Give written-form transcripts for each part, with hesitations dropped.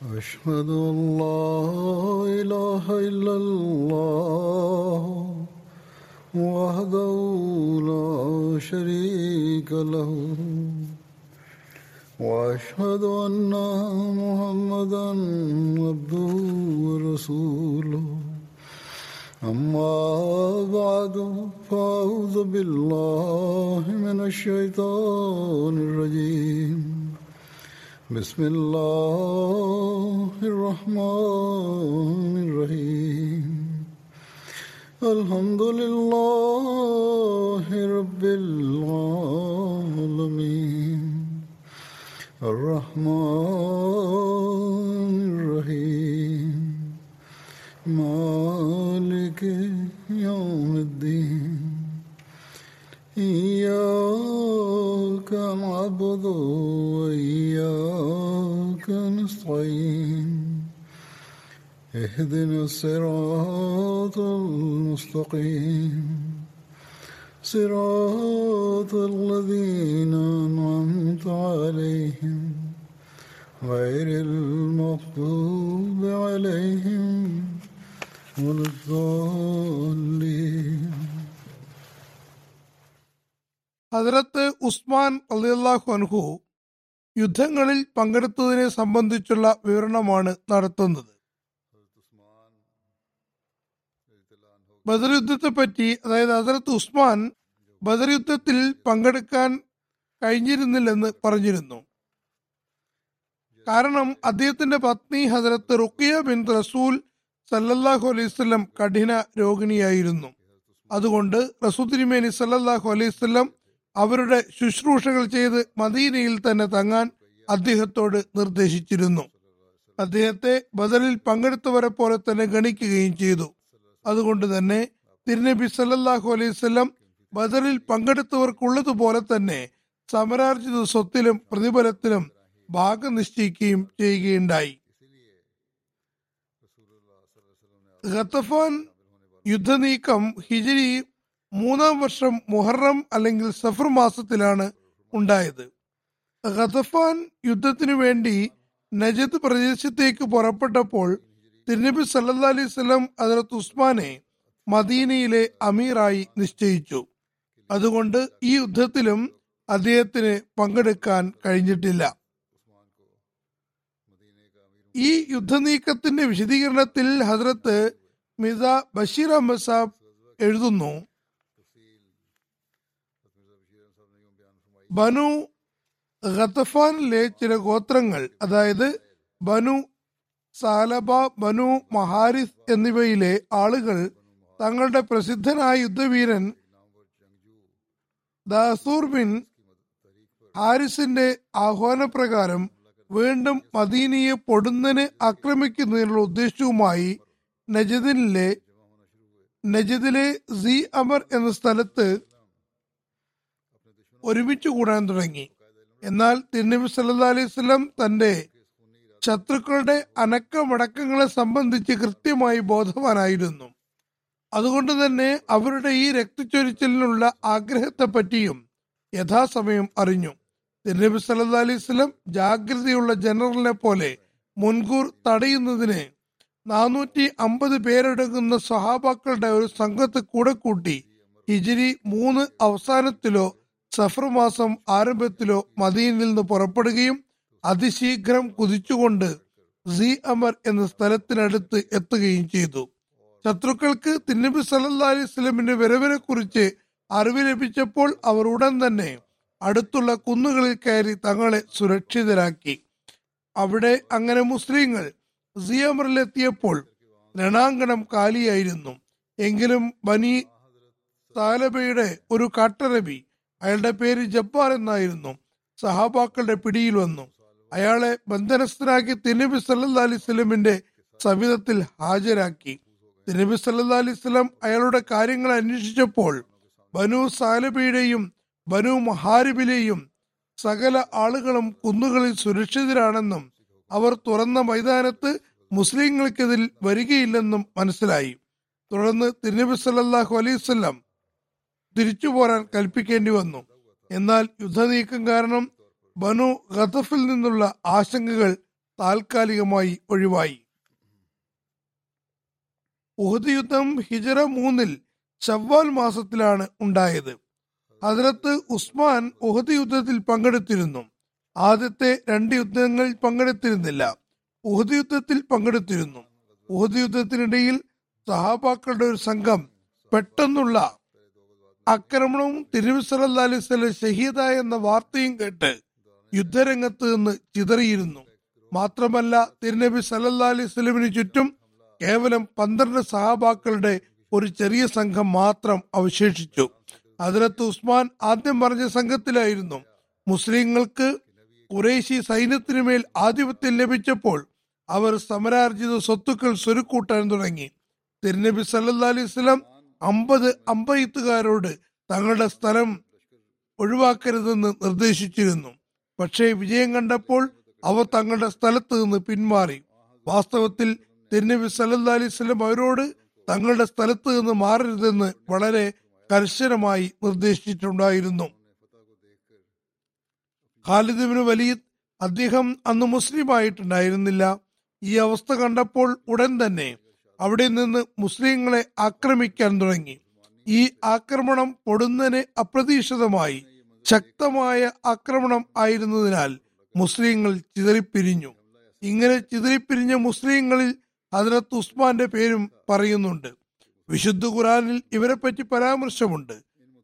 أشهد أن لا إله إلا الله وحده لا شريك له وأشهد أن محمدا عبده ورسوله أما بعد فأعوذ بالله من الشيطان الرجيم بسم الله الرحمن الرحيم الحمد لله رب العالمين الرحمن الرحيم مالك يوم الدين إياك نعبد وإياك نستعين اهدنا الصراط المستقيم صراط الذين أنعمت عليهم غير المغضوب عليهم ولا الضالين. ഹദരത്ത് ഉസ്മാൻ റളിയല്ലാഹു അൻഹു യുദ്ധങ്ങളിൽ പങ്കെടുത്തതിനെ സംബന്ധിച്ചുള്ള വിവരണമാണ് നടത്തുന്നത്. ബദർ യുദ്ധത്തെപ്പറ്റി, അതായത് ഹദരത്ത് ഉസ്മാൻ ബദർ യുദ്ധത്തിൽ പങ്കെടുക്കാൻ കഴിഞ്ഞിരുന്നില്ലെന്ന് പറഞ്ഞിരുന്നു. കാരണം അദ്ദേഹത്തിന്റെ പത്നി ഹദരത്ത് റുഖിയ ബിൻത് റസൂൽ സല്ലല്ലാഹു അലൈഹി വസല്ലം കഠിന രോഗിണിയായിരുന്നു. അതുകൊണ്ട് റസൂൽ തിരുമേനി സല്ലല്ലാഹു അലൈഹി വസല്ലം അവരുടെ ശുശ്രൂഷകൾ ചെയ്ത് മദീനയിൽ തന്നെ തങ്ങാൻ അദ്ദേഹത്തോട് നിർദ്ദേശിച്ചിരുന്നു. അദ്ദേഹത്തെ ബദറിൽ പങ്കെടുത്തവരെ പോലെ തന്നെ ഗണിക്കുകയും ചെയ്തു. അതുകൊണ്ട് തന്നെ തിരുനബി സല്ലല്ലാഹു അലൈഹി വസല്ലം ബദറിൽ പങ്കെടുത്തവർക്കുള്ളതുപോലെ തന്നെ സമരാർജിത സ്വത്തിലും പ്രതിഫലത്തിലും ഭാഗം നിശ്ചയിക്കുകയും ചെയ്യുകയുണ്ടായി. ഖത്തഫാൻ യുദ്ധനീക്കം ഹിജരി 3-ാം വർഷം മുഹറം അല്ലെങ്കിൽ സഫർ മാസത്തിലാണ് ഉണ്ടായത്. ഖതഫാൻ യുദ്ധത്തിനു വേണ്ടി നജദ് പ്രദേശത്തേക്ക് പുറപ്പെട്ടപ്പോൾ തിരുനബി സല്ലല്ലാഹു അലൈഹി വസല്ലം ഹദരത്ത് ഉസ്മാനെ മദീനയിലെ അമീറായി നിശ്ചയിച്ചു. അതുകൊണ്ട് ഈ യുദ്ധത്തിലും അദ്ദേഹത്തിന് പങ്കെടുക്കാൻ കഴിഞ്ഞിട്ടില്ല. ഈ യുദ്ധനീക്കത്തിന്റെ വിശദീകരണത്തിൽ ഹദരത്ത് മിർസ ബഷീർ അഹമ്മദ് സാബ് എഴുതുന്നു, ബനു ഖതഫാനിലെ ചില ഗോത്രങ്ങൾ, അതായത് ബനു സാലബ, ബനു മഹാരിസ് എന്നിവയിലെ ആളുകൾ തങ്ങളുടെ പ്രസിദ്ധനായ യുദ്ധവീരൻ ദാസൂർ ബിൻ ഹാരിസിന്റെ ആഹ്വാനപ്രകാരം വീണ്ടും മദീനയെ പൊടുന്നനെ ആക്രമിക്കുന്നതിനുള്ള ഉദ്ദേശവുമായി നജദിലെ സി അമർ എന്ന സ്ഥലത്ത് ഒരുമിച്ചു കൂടാൻ തുടങ്ങി. എന്നാൽ തിരുനബി സല്ലല്ലാഹു അലൈഹി വസല്ലം തന്റെ ശത്രുക്കളുടെ അനക്കമടക്കങ്ങളെ സംബന്ധിച്ച് കൃത്യമായി ബോധവാനായിരുന്നു. അതുകൊണ്ട് തന്നെ അവരുടെ ഈ രക്തച്ചൊരിച്ചിലിനുള്ള ആഗ്രഹത്തെ പറ്റിയും യഥാസമയം അറിഞ്ഞു. തിരുനബി സല്ലല്ലാഹു അലൈഹി വസല്ലം ജാഗ്രതയുള്ള ജനറലിനെ പോലെ മുൻകൂർ തടയുന്നതിന് 450 പേരടങ്ങുന്ന സഹാബാക്കളുടെ ഒരു സംഘത്തെ കൂടെ കൂട്ടി ഹിജരി 3 അവസാനത്തിലോ സഫർ മാസം ആരംഭത്തിലോ മദീനയിൽ നിന്ന് പുറപ്പെടുകയും അതിശീഘ്രം കുതിച്ചുകൊണ്ട് സി അമർ എന്ന സ്ഥലത്തിനടുത്ത് എത്തുകയും ചെയ്തു. ശത്രുക്കൾക്ക് തിരുനബി സല്ലല്ലാഹു അലൈഹി വസല്ലമിന്റെ വരവിനെ കുറിച്ച് അറിവ് ലഭിച്ചപ്പോൾ അവർ ഉടൻ തന്നെ അടുത്തുള്ള കുന്നുകളിൽ കയറി തങ്ങളെ സുരക്ഷിതരാക്കി. അവിടെ അങ്ങനെ മുസ്ലിങ്ങൾ സി അമറിലെത്തിയപ്പോൾ രണാങ്കണം കാലിയായിരുന്നു. എങ്കിലും ബനി സാലബയുടെ ഒരു കാട്ടരബി, അയാളുടെ പേര് ജബ്ബാർ എന്നായിരുന്നു, സഹാബാക്കളുടെ പിടിയിൽ വന്നു. അയാളെ ബന്ധനസ്ഥനാക്കി തിരുനബി സല്ലല്ലാഹു അലൈഹി വസല്ലമിന്റെ സവിധത്തിൽ ഹാജരാക്കി. തിരുനബി സല്ലല്ലാഹു അലൈഹി വസല്ലം അയാളുടെ കാര്യങ്ങൾ അന്വേഷിച്ചപ്പോൾ ബനു സാലബിയുടെയും ബനു മഹാരിബിലെയും സകല ആളുകളും കുന്നുകളിൽ സുരക്ഷിതരാണെന്നും അവർ തുറന്ന മൈതാനത്ത് മുസ്ലിങ്ങൾക്കെതിൽ വരികയില്ലെന്നും മനസ്സിലായി. തുടർന്ന് തിരുനബി സല്ലല്ലാഹു അലൈഹി വസല്ലം തിരിച്ചു പോരാൻ കൽപ്പിക്കേണ്ടി വന്നു. എന്നാൽ യുദ്ധനീക്കം കാരണം ബനു ഖതഫിൽ നിന്നുള്ള ആശങ്കകൾ താൽക്കാലികമായി ഒഴിവായി. ഉഹദ് യുദ്ധം ഹിജറ 3 ശവ്വാൽ മാസത്തിലാണ് ഉണ്ടായത്. ഹസ്രത്ത് ഉസ്മാൻ ഉഹദ് യുദ്ധത്തിൽ പങ്കെടുത്തിരുന്നു. ആദ്യത്തെ 2 യുദ്ധങ്ങളിൽ പങ്കെടുത്തിരുന്നില്ല, ഉഹദ് യുദ്ധത്തിൽ പങ്കെടുത്തിരുന്നു. ഉഹദ് യുദ്ധത്തിനിടയിൽ സഹാബാക്കളുടെ ഒരു സംഘം പെട്ടെന്നുള്ള ആക്രമണവും തിരുനബി സല്ലല്ലാഹു അലൈഹി വസല്ലം ഷഹീദായി എന്ന വാർത്തയും കേട്ട് യുദ്ധരംഗത്ത് നിന്ന് ചിതറിയിരുന്നു. മാത്രമല്ല തിരുനബി സല്ലല്ലാഹു അലൈഹി വസല്ലമിന് ചുറ്റും കേവലം 12 സഹാബാക്കളുടെ ഒരു ചെറിയ സംഘം മാത്രം അവശേഷിച്ചു. ഹദ്റത്ത് ഉസ്മാൻ ആദ്യം പറഞ്ഞ സംഘത്തിലായിരുന്നു. മുസ്ലിങ്ങൾക്ക് ഖുറൈശി സൈന്യത്തിനു മേൽ ആധിപത്യം ലഭിച്ചപ്പോൾ അവർ സമരാർജിത സ്വത്തുക്കൾ സ്വരുക്കൂട്ടാൻ തുടങ്ങി. തിരുനബി സല്ലല്ലാഹു അലൈഹി വസല്ലം 50 അമ്പയത്തുകാരോട് തങ്ങളുടെ സ്ഥലം ഒഴിവാക്കരുതെന്ന് നിർദ്ദേശിച്ചിരുന്നു. പക്ഷേ വിജയം കണ്ടപ്പോൾ അവർ തങ്ങളുടെ സ്ഥലത്ത് നിന്ന് പിന്മാറി. വാസ്തവത്തിൽ തിരുനബി സല്ലല്ലാഹു അലൈഹി വസല്ലം അവരോട് തങ്ങളുടെ സ്ഥലത്ത് നിന്ന് മാറരുതെന്ന് വളരെ കർശനമായി നിർദ്ദേശിച്ചിട്ടുണ്ടായിരുന്നു. ഖാലിദ് ഇബ്നു വലീദ് അദ്ദേഹം അന്ന് മുസ്ലിം ആയിട്ടുണ്ടായിരുന്നില്ല. ഈ അവസ്ഥ കണ്ടപ്പോൾ ഉടൻ തന്നെ അവിടെ നിന്ന് മുസ്ലിങ്ങളെ ആക്രമിക്കാൻ തുടങ്ങി. ഈ ആക്രമണം പൊടുന്നനെ അപ്രതീക്ഷിതമായി ശക്തമായ ആക്രമണം ആയിരുന്നതിനാൽ മുസ്ലിങ്ങൾ ചിതറിപ്പിരിഞ്ഞു. ഇങ്ങനെ ചിതറിപ്പിരിഞ്ഞ മുസ്ലിങ്ങളിൽ ഹദ്റത്ത് ഉസ്മാന്റെ പേരും പറയുന്നുണ്ട്. വിശുദ്ധ ഖുർആനിൽ ഇവരെപ്പറ്റി പരാമർശമുണ്ട്.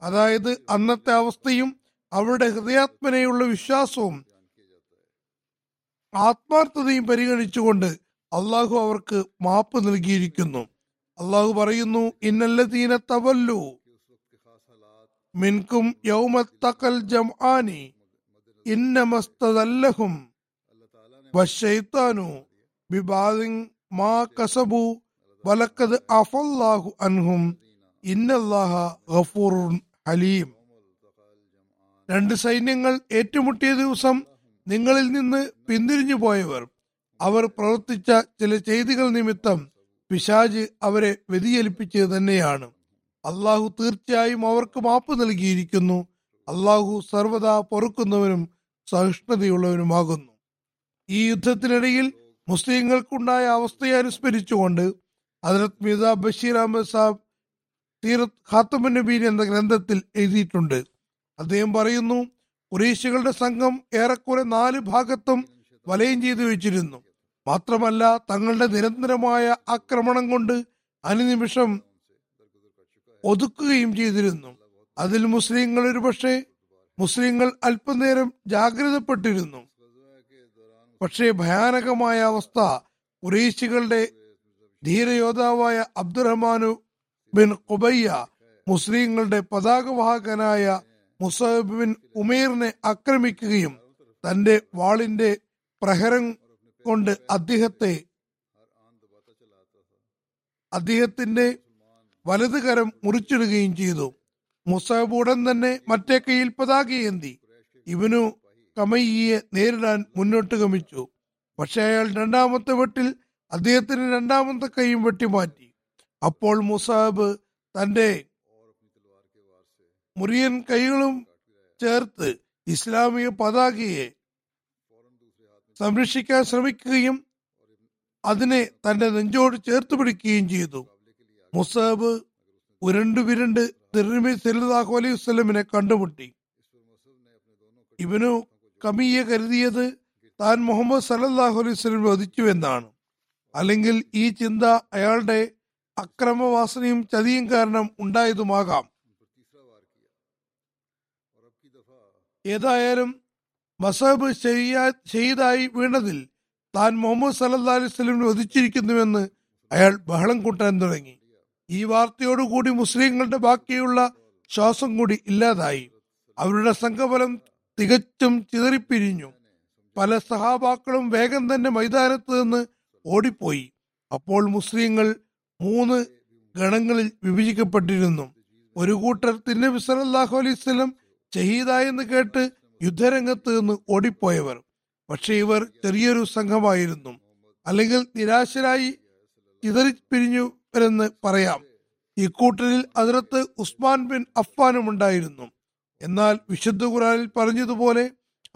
അതായത് അന്നത്തെ അവസ്ഥയും അവരുടെ ഹൃദയാത്മനെയുള്ള വിശ്വാസവും ആത്മാർത്ഥതയും പരിഗണിച്ചുകൊണ്ട് അള്ളാഹു അവർക്ക് മാപ്പ് നൽകിയിരിക്കുന്നു. അള്ളാഹു പറയുന്നു, ഇന്നല്ലദീന തവല്ലു മിൻകും യൗമ തഖൽ ജംആനി ഇന്നമസ്തദല്ലഹും വശൈതാനു ബിബാദിൻ മാ കസബു വലഖദ് അഫല്ലാഹു അൻഹും ഇന്നല്ലാഹ ഗഫൂറുൻ ഹലീം. 2 സൈന്യങ്ങൾ ഏറ്റുമുട്ടിയ ദിവസം നിങ്ങളിൽ നിന്ന് പിന്തിരിഞ്ഞു പോയവർ അവർ പ്രവർത്തിച്ച ചില ചെയ്തികൾ നിമിത്തം പിശാച് അവരെ വ്യതിചലിപ്പിച്ചത് തന്നെയാണ്. അള്ളാഹു തീർച്ചയായും അവർക്ക് മാപ്പ് നൽകിയിരിക്കുന്നു. അള്ളാഹു സർവ്വതാ പൊറുക്കുന്നവനും സഹിഷ്ണുതയുള്ളവനുമാകുന്നു. ഈ യുദ്ധത്തിനിടയിൽ മുസ്ലിങ്ങൾക്കുണ്ടായ അവസ്ഥയെ അനുസ്മരിച്ചുകൊണ്ട് ഹദ്റത്ത് മിർസാ ബഷീർ അഹമ്മദ് സാബ് സീറത്ത് ഖാത്തമുൻ നബീൻ എന്ന ഗ്രന്ഥത്തിൽ എഴുതിയിട്ടുണ്ട്. അദ്ദേഹം പറയുന്നു, ഖുറൈശികളുടെ സംഘം ഏറെക്കുറെ 4 ഭാഗത്തും വലയം ചെയ്തു വെച്ചിരുന്നു. മാത്രമല്ല തങ്ങളുടെ നിരന്തരമായ ആക്രമണം കൊണ്ട് അനുനിമിഷം ഒതുക്കുകയും ചെയ്തിരുന്നു. അതിൽ മുസ്ലിങ്ങൾ ഒരുപക്ഷെ അല്പനേരം ജാഗ്രതപ്പെട്ടിരുന്നു. പക്ഷേ ഭയാനകമായ അവസ്ഥ ഖുറൈശികളുടെ ധീരയോദ്ധാവായ അബ്ദുറഹ്മാനു ബിൻ ഖുബയ്യ മുസ്ലിങ്ങളുടെ പതാകവാഹകനായ മുസഅബ് ബിൻ ഉമൈറിനെ ആക്രമിക്കുകയും തന്റെ വാളിന്റെ പ്രഹരം കൊണ്ട് അദ്ദേഹത്തിന്റെ വലതുകരം മുറിച്ചിടുകയും ചെയ്തു. മുസഅബ് ഉടൻ തന്നെ മറ്റേ കൈയിൽ പതാകയേന്തി ഇബ്നു കമയ്യയെ നേരിടാൻ മുന്നോട്ട് ഗമിച്ചു. പക്ഷേ അയാൾ 2ാമത്തെ വെട്ടിൽ അദ്ദേഹത്തിന് 2ാമത്തെ കൈയും വെട്ടിമാറ്റി. അപ്പോൾ മുസഅബ് തന്റെ മുറിയൻ കൈകളും ചേർത്ത് ഇസ്ലാമിക പതാകയെ സംരക്ഷിക്കാൻ ശ്രമിക്കുകയും അതിനെ തന്റെ നെഞ്ചോട് ചേർത്ത് പിടിക്കുകയും ചെയ്തു. മുസഅബ് ഉരുണ്ടുവിരുണ്ട് തിരുനബി സല്ലല്ലാഹു അലൈഹി വസല്ലമിനെ കണ്ടുമുട്ടി. ഇബ്നു കമിയ കരുതിയത് താൻ മുഹമ്മദ് സല്ലല്ലാഹു അലൈഹി വസല്ലം വധിച്ചുവെന്നാണ്. അല്ലെങ്കിൽ ഈ ചിന്ത അയാളുടെ അക്രമവാസനയും ചതിയും കാരണം ഉണ്ടായതുമാകാം. ഏതായാലും മസഅബ് ഷഹീദായി വീണതിൽ താൻ മുഹമ്മദ് സല്ലല്ലാഹു അലൈഹി വസല്ലമിനെ വധിച്ചിരിക്കുന്നുവെന്ന് അയാൾ ബഹളം കൂട്ടാൻ തുടങ്ങി. ഈ വാർത്തയോടുകൂടി മുസ്ലിങ്ങളുടെ ബാക്കിയുള്ള ശ്വാസം കൂടി ഇല്ലാതായി. അവരുടെ സംഘബലം തികച്ചും ചിതറിപ്പിരിഞ്ഞു. പല സഹാബാക്കളും വേഗം തന്നെ മൈതാനത്ത് നിന്ന് ഓടിപ്പോയി. അപ്പോൾ മുസ്ലിങ്ങൾ 3 ഗണങ്ങളിൽ വിഭജിക്കപ്പെട്ടിരുന്നു. ഒരു കൂട്ടർ തിരുനബി സല്ലല്ലാഹു അലൈഹി വസല്ലം ഷഹീദായെന്ന് കേട്ട് യുദ്ധരംഗത്ത് നിന്ന് ഓടിപ്പോയവർ. പക്ഷെ ഇവർ ചെറിയൊരു സംഘമായിരുന്നു, അല്ലെങ്കിൽ നിരാശരായി ചിതറിപ്പിരിഞ്ഞുവരെന്ന് പറയാം. ഇക്കൂട്ടരിൽ ഹദ്റത്ത് ഉസ്മാൻ ബിൻ അഫ്ഫാനും ഉണ്ടായിരുന്നു. എന്നാൽ വിശുദ്ധ ഖുർആനിൽ പറഞ്ഞതുപോലെ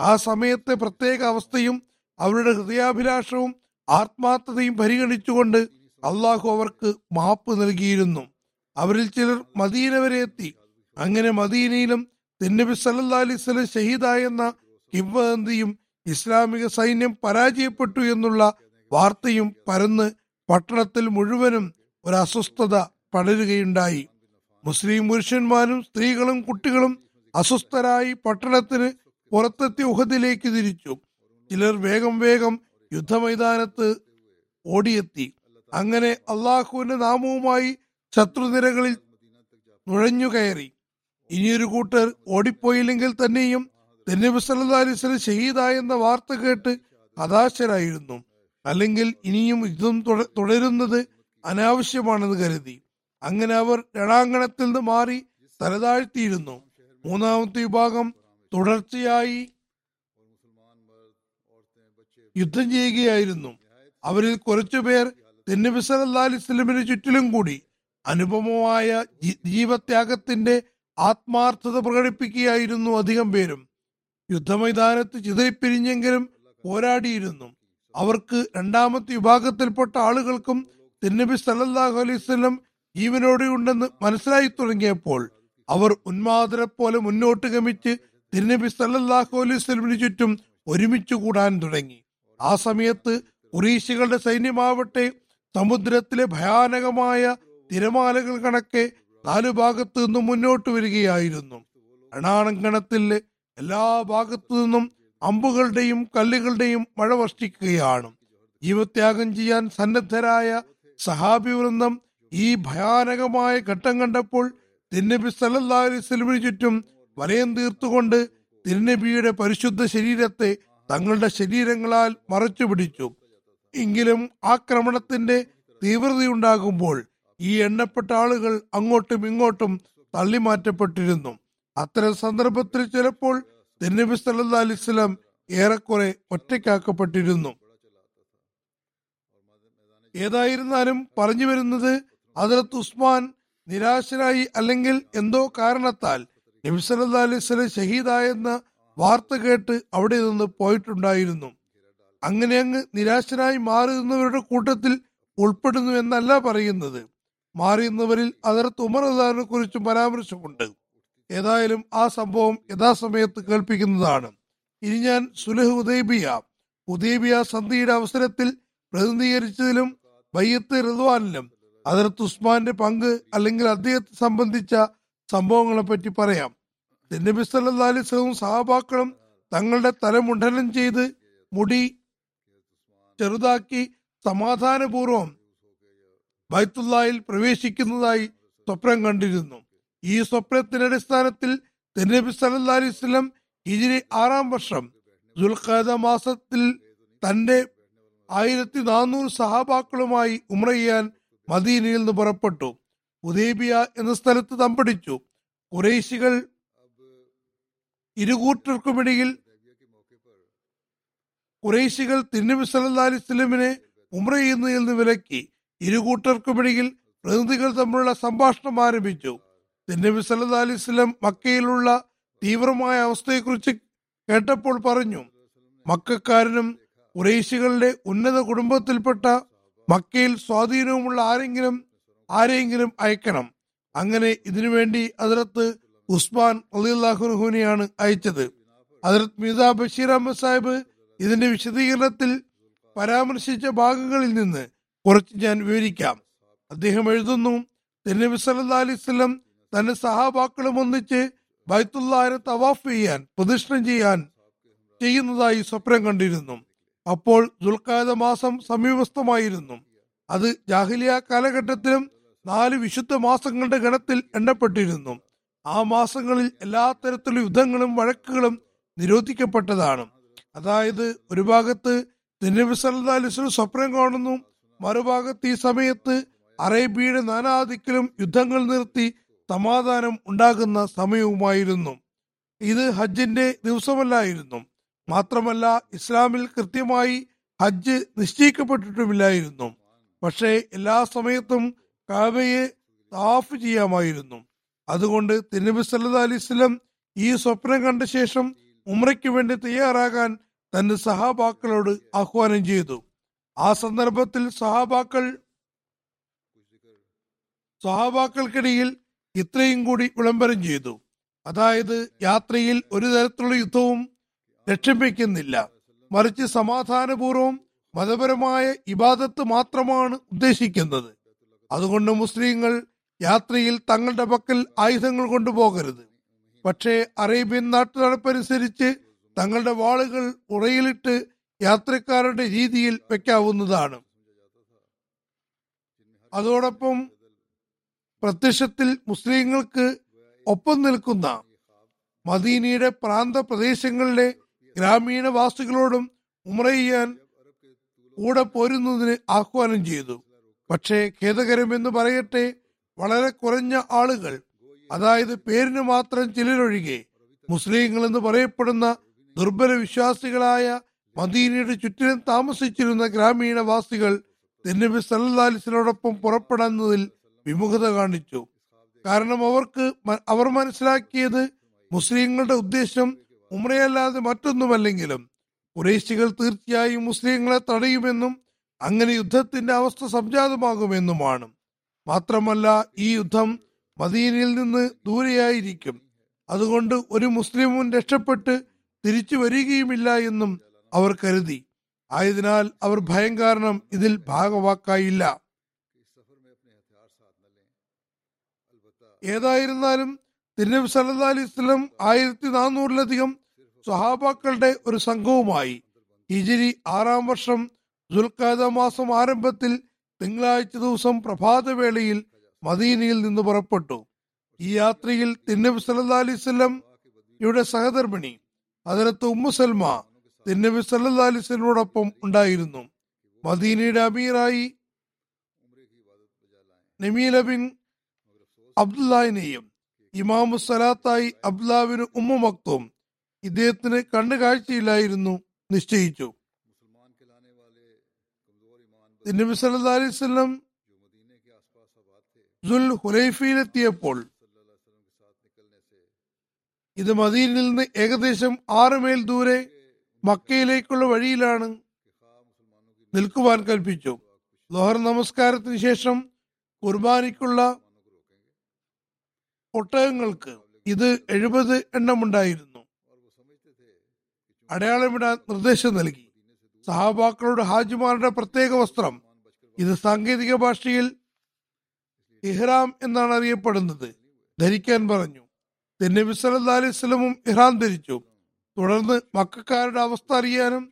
ആ സമയത്തെ പ്രത്യേക അവസ്ഥയും അവരുടെ ഹൃദയാഭിലാഷവും ആത്മാർത്ഥതയും പരിഗണിച്ചുകൊണ്ട് അള്ളാഹു അവർക്ക് മാപ്പ് നൽകിയിരുന്നു. അവരിൽ ചിലർ മദീന വരെ എത്തി. അങ്ങനെ മദീനയിലും തിന്നബി സല്ലല്ലാഹു അലൈഹി വസല്ലം ഷഹീദായെന്ന കിംവദന്തിയും ഇസ്ലാമിക സൈന്യം പരാജയപ്പെട്ടു എന്നുള്ള വാർത്തയും പരന്ന് പട്ടണത്തിൽ മുഴുവനും ഒരു അസ്വസ്ഥത പടരുകയുണ്ടായി. മുസ്ലിം പുരുഷന്മാരും സ്ത്രീകളും കുട്ടികളും അസ്വസ്ഥരായി പട്ടണത്തിന് പുറത്തെത്തി ഉഹദിലേക്ക് തിരിച്ചു. ചിലർ വേഗം വേഗം യുദ്ധമൈതാനത്ത് ഓടിയെത്തി. അങ്ങനെ അള്ളാഹുവിന്റെ നാമവുമായി ശത്രുനിരകളിൽ നുഴഞ്ഞു കയറി. ഇനിയൊരു കൂട്ടർ ഓടിപ്പോയില്ലെങ്കിൽ തന്നെയും നബി സല്ലല്ലാഹു അലൈഹി വസല്ലം ഷഹീദായെന്ന വാർത്ത കേട്ട് ഹതാശരായിരുന്നു. അല്ലെങ്കിൽ ഇനിയും യുദ്ധം തുടരുന്നത് അനാവശ്യമാണെന്ന് കരുതി. അങ്ങനെ അവർ രണാങ്കണത്തിൽ നിന്ന് മാറി തലതാഴ്ത്തിയിരുന്നു. മൂന്നാമത്തെ വിഭാഗം തുടർച്ചയായി യുദ്ധം ചെയ്യുകയായിരുന്നു. അവരിൽ കുറച്ചുപേർ നബി സല്ലല്ലാഹു അലൈഹി വസല്ലമിന് ചുറ്റിലും കൂടി അനുപമമായ ജീവത്യാഗത്തിന്റെ ആത്മാർത്ഥത പ്രകടിപ്പിക്കുകയായിരുന്നു. അധികം പേരും യുദ്ധമൈതാനത്ത് ചിതറിപ്പിരിഞ്ഞെങ്കിലും പോരാടിയിരുന്നു. അവർക്ക് രണ്ടാമത്തെ വിഭാഗത്തിൽപ്പെട്ട ആളുകൾക്കും തിരുനബി സല്ലല്ലാഹു അലൈഹി വസല്ലം ജീവനോടെ ഉണ്ടെന്ന് മനസ്സിലായി തുടങ്ങിയപ്പോൾ അവർ ഉന്മാദരെ പോലെ മുന്നോട്ട് ഗമിച്ച് തിരുനബി സല്ലല്ലാഹു അലൈഹി വസല്ലമിന് ചുറ്റും ഒരുമിച്ച് കൂടാൻ തുടങ്ങി. ആ സമയത്ത് ഖുറൈശികളുടെ സൈന്യമാവട്ടെ സമുദ്രത്തിലെ ഭയാനകമായ തിരമാലകൾ കണക്കെ നാലു ഭാഗത്തു നിന്നും മുന്നോട്ട് വരികയായിരുന്നു. രണാങ്കണത്തിലെ എല്ലാ ഭാഗത്തു നിന്നും അമ്പുകളുടെയും കല്ലുകളുടെയും മഴ വർഷിക്കുകയാണ്. ജീവത്യാഗം ചെയ്യാൻ സന്നദ്ധരായ സഹാബി വൃന്ദം ഈ ഭയാനകമായ ഘട്ടം കണ്ടപ്പോൾ തിരുനബി സല്ലല്ലാഹു അലൈഹി വസല്ലമിന് ചുറ്റും വലയം തീർത്തുകൊണ്ട് തിരുനബിയുടെ പരിശുദ്ധ ശരീരത്തെ തങ്ങളുടെ ശരീരങ്ങളാൽ മറച്ചു പിടിച്ചു. എങ്കിലും ആക്രമണത്തിന്റെ തീവ്രതയുണ്ടാകുമ്പോൾ ഈ എണ്ണപ്പെട്ട ആളുകൾ അങ്ങോട്ടും ഇങ്ങോട്ടും തള്ളിമാറ്റപ്പെട്ടിരുന്നു. അത്തരം സന്ദർഭത്തിൽ ചിലപ്പോൾ തിരുനബി സല്ലല്ലാഹു അലൈഹി വസല്ലം ഏറെക്കുറെ ഒറ്റയ്ക്കാക്കപ്പെട്ടിരുന്നു. ഏതായിരുന്നാലും പറഞ്ഞു വരുന്നത്, ഹദ്റത്ത് ഉസ്മാൻ നിരാശനായി അല്ലെങ്കിൽ എന്തോ കാരണത്താൽ നബി സല്ലല്ലാഹു അലൈഹി വസല്ലം ഷഹീദായെന്ന വാർത്ത കേട്ട് അവിടെ നിന്ന് പോയിട്ടുണ്ടായിരുന്നു. അങ്ങനെ അങ്ങ് നിരാശനായി മാറുന്നവരുടെ കൂട്ടത്തിൽ ഉൾപ്പെടുന്നു എന്നല്ല പറയുന്നത്. മാറിയുന്നവരിൽ ഹദ്റത്ത് ഉമർ റളിയല്ലാഹു കുറിച്ചും പരാമർശമുണ്ട്. ഏതായാലും ആ സംഭവം യഥാസമയത്ത് കേൾപ്പിക്കുന്നതാണ്. ഇനി ഞാൻ സുലഹ് ഹുദൈബിയ സന്ധിയുടെ അവസരത്തിൽ പ്രതിനിധീകരിച്ചതിലും ബൈഅത്ത് റിദ്വാനിലും ഹദ്റത്ത് ഉസ്മാന്റെ പങ്ക് അല്ലെങ്കിൽ അദ്ദേഹത്തെ സംബന്ധിച്ച സംഭവങ്ങളെ പറ്റി പറയാം. നബി സല്ലല്ലാഹു അലൈഹി വസല്ലം സഹാബാക്കളും തങ്ങളുടെ തലമുണ്ഡനം ചെയ്ത് മുടി ചെറുതാക്കി സമാധാനപൂർവം ബൈത്തുല്ലാഹിൽ പ്രവേശിക്കുന്നതായി സ്വപ്നം കണ്ടിരുന്നു. ഈ സ്വപ്നത്തിന്റെ അടിസ്ഥാനത്തിൽ തിരുനബി സല്ലല്ലാഹു അലൈഹി വസല്ലം ഹിജ്രി 6-ാം വർഷം ദുൽഖഅദ മാസത്തിൽ തന്റെ 1400 സഹാബാക്കളുമായി ഉംറ ചെയ്യാൻ മദീനയിൽ നിന്ന് പുറപ്പെട്ടു. ഹുദൈബിയ എന്ന സ്ഥലത്ത് തമ്പടിച്ചു. ഖുറൈശികൾ ഇരുകൂട്ടർക്കുമിടയിൽ തിരുനബി സല്ലല്ലാഹു അലൈഹി വസല്ലമിനെ ഉംറ ചെയ്യുന്നതിൽ നിന്ന് വിലക്കി. ഇരുകൂട്ടർക്കുമിടയിൽ പ്രതിനിധികൾ തമ്മിലുള്ള സംഭാഷണം ആരംഭിച്ചു. നബി സല്ലല്ലാഹു അലൈഹി വസല്ലം മക്കയിലുള്ള തീവ്രമായ അവസ്ഥയെക്കുറിച്ച് കേട്ടപ്പോൾ പറഞ്ഞു, മക്കക്കാരനും ഖുറൈശികളുടെ ഉന്നത കുടുംബത്തിൽപ്പെട്ട മക്കയിൽ സ്വാധീനവുമുള്ള ആരെങ്കിലും അയക്കണം. അങ്ങനെ ഇതിനുവേണ്ടി ഹദ്റത്ത് ഉസ്മാൻ റളിയല്ലാഹു അൻഹുവിനെയാണ് അയച്ചത്. ഹദ്റത്ത് മീസാ ബഷീർ അഹമ്മദ് സാഹിബ് ഇതിന്റെ വിശദീകരണത്തിൽ പരാമർശിച്ച ഭാഗങ്ങളിൽ നിന്ന് കുറച്ച് ഞാൻ വിവരിക്കാം. അദ്ദേഹം എഴുതുന്നു, നബി സല്ലല്ലാഹു അലൈഹി വസല്ലം തന്റെ സഹാബാക്കളും ഒന്നിച്ച് ബൈത്തുല്ലാഹിനെ തവാഫ് ചെയ്യാൻ പ്രദക്ഷിണം ചെയ്യുന്നതായി സ്വപ്നം കണ്ടിരുന്നു. അപ്പോൾ ദുൽഖഅദ മാസം സമീപസ്ഥമായിരുന്നു. അത് ജാഹിലിയ കാലഘട്ടത്തിലും 4 വിശുദ്ധ മാസങ്ങളുടെ ഗണത്തിൽ എണ്ണപ്പെട്ടിരുന്നു. ആ മാസങ്ങളിൽ എല്ലാ തരത്തിലുള്ള യുദ്ധങ്ങളും വഴക്കുകളും നിരോധിക്കപ്പെട്ടതാണ്. അതായത്, ഒരു ഭാഗത്ത് തിരുനബി സല്ലല്ലാഹു അലൈഹി വസല്ലം സ്വപ്നം കാണുന്നു, മറുഭാഗത്ത് ഈ സമയത്ത് അറേബ്യയുടെ നാനാദിക്കിലും യുദ്ധങ്ങൾ നിർത്തി സമാധാനം ഉണ്ടാകുന്ന സമയവുമായിരുന്നു. ഇത് ഹജ്ജിന്റെ ദിവസമല്ലായിരുന്നു. മാത്രമല്ല, ഇസ്ലാമിൽ കൃത്യമായി ഹജ്ജ് നിശ്ചയിക്കപ്പെട്ടിട്ടുമില്ലായിരുന്നു. പക്ഷേ എല്ലാ സമയത്തും കഅബയെ തവാഫ് ചെയ്യാമായിരുന്നു. അതുകൊണ്ട് തിരുനബി സല്ലല്ലാഹു അലൈഹി വസല്ലം ഈ സ്വപ്നം കണ്ട ശേഷം ഉംറയ്ക്ക് വേണ്ടി തയ്യാറാകാൻ തന്റെ സഹാബാക്കളോട് ആഹ്വാനം ചെയ്തു. ആ സന്ദർഭത്തിൽ സഹാബാക്കൾക്കിടയിൽ ഇത്രയും കൂടി വിളംബരം ചെയ്തു, അതായത് യാത്രയിൽ ഒരു തരത്തിലുള്ള യുദ്ധവും ലക്ഷ്യം വയ്ക്കുന്നില്ല, മറിച്ച് സമാധാനപൂർവ്വം മതപരമായ ഇബാദത്ത് മാത്രമാണ് ഉദ്ദേശിക്കുന്നത്. അതുകൊണ്ട് മുസ്ലിങ്ങൾ യാത്രയിൽ തങ്ങളുടെ പക്കൽ ആയുധങ്ങൾ കൊണ്ടുപോകരുത്. പക്ഷേ അറേബ്യൻ നാട്ടു നടപ്പനുസരിച്ച് തങ്ങളുടെ വാളുകൾ ഉറയിലിട്ട് യാത്രക്കാരുടെ രീതിയിൽ വയ്ക്കാവുന്നതാണ്. അതോടൊപ്പം പ്രത്യക്ഷത്തിൽ മുസ്ലിങ്ങൾക്ക് ഒപ്പം നിൽക്കുന്ന മദീനയുടെ പ്രാന്ത പ്രദേശങ്ങളിലെ ഗ്രാമീണ വാസികളോടും ഉംറ ചെയ്യാൻ കൂടെ പോരുന്നതിന് ആഹ്വാനം ചെയ്തു. പക്ഷേ ഖേദകരമെന്ന് പറയട്ടെ, വളരെ കുറഞ്ഞ ആളുകൾ, അതായത് പേരിന് മാത്രം ചിലരൊഴികെ, മുസ്ലിങ്ങൾ എന്ന് പറയപ്പെടുന്ന ദുർബല വിശ്വാസികളായ മദീനയുടെ ചുറ്റിലും താമസിച്ചിരുന്ന ഗ്രാമീണ വാസികൾ തിരുനബി സല്ലല്ലാഹു അലൈഹി വസല്ലമയോടൊപ്പം പുറപ്പെടുന്നതിൽ വിമുഖത കാണിച്ചു. കാരണം അവർ മനസ്സിലാക്കിയത് മുസ്ലിങ്ങളുടെ ഉദ്ദേശം ഉംറയല്ലാതെ മറ്റൊന്നുമല്ലെങ്കിലും ഖുറൈശികൾ തീർച്ചയായും മുസ്ലിങ്ങളെ തടയുമെന്നും അങ്ങനെ യുദ്ധത്തിന്റെ അവസ്ഥ സംജാതമാകുമെന്നുമാണ്. മാത്രമല്ല ഈ യുദ്ധം മദീനയിൽ നിന്ന് ദൂരെയായിരിക്കും, അതുകൊണ്ട് ഒരു മുസ്ലിമും രക്ഷപ്പെട്ട് തിരിച്ചു വരികയുമില്ല എന്നും അവർ കരുതി. ആയതിനാൽ അവർ ഭയം കാരണം ഇതിൽ ഭാഗവാക്കായില്ല. ഏതായിരുന്നാലും തിരുനബി സല്ലല്ലാഹു അലൈഹി വസല്ലം 1400-ലധികം സ്വഹാബാക്കളുടെ ഒരു സംഘവുമായി ഹിജ്രി 6-ാം വർഷം ദുൽഖഅദ മാസം ആരംഭത്തിൽ തിങ്കളാഴ്ച ദിവസം പ്രഭാതവേളയിൽ മദീനയിൽ നിന്ന് പുറപ്പെട്ടു. ഈ യാത്രയിൽ തിരുനബി സല്ലല്ലാഹു അലൈഹി വസല്ലംയുടെ സഹധർമ്മിണി ഹദരത്ത് ഉമ്മു സൽമ തിരുനബി സല്ലല്ലാഹു അലൈഹി വസല്ലമയോടൊപ്പം ഉണ്ടായിരുന്നു. മദീനയുടെ അമീറായി നമീല ബിൻ അബ്ദുല്ലാഹിനെയും ഇമാമു സലാത്തായി അബ്ദുല്ലാഹിബ്നു ഉമ്മു മക്തൂം, ഇദ്ദേഹത്തിന് കണ്ണു കാഴ്ചയില്ലായിരുന്നു, നിശ്ചയിച്ചു. തിരുനബി സല്ലല്ലാഹു അലൈഹി വസല്ലം ദുൽ ഹുലൈഫയിലെത്തിയപ്പോൾ ഇത് മദീനയിൽ നിന്ന് ഏകദേശം 6 മൈൽ ദൂരെ മക്കയിലേക്കുള്ള വഴിയിലാണ് നിൽക്കുവാൻ കൽപ്പിച്ചു. ളുഹർ നമസ്കാരത്തിന് ശേഷം കുർബാനിക്കുള്ള ഒട്ടകങ്ങൾക്ക് ഇത് 70 എണ്ണമുണ്ടായിരുന്നു. അടയാളമിടാൻ നിർദ്ദേശം നൽകി. സഹാബാക്കളുടെ ഹാജിമാരുടെ പ്രത്യേക വസ്ത്രം, ഇത് സാങ്കേതിക ഭാഷയിൽ ഇഹ്റാം എന്നാണ് അറിയപ്പെടുന്നത്, ധരിക്കാൻ പറഞ്ഞു. തിരുനബി സല്ലല്ലാഹു അലൈഹി വസല്ലമും ഇഹ്റാം ധരിച്ചു. തുടർന്ന് മക്കക്കാരുടെ അവസ്ഥ അറിയാനും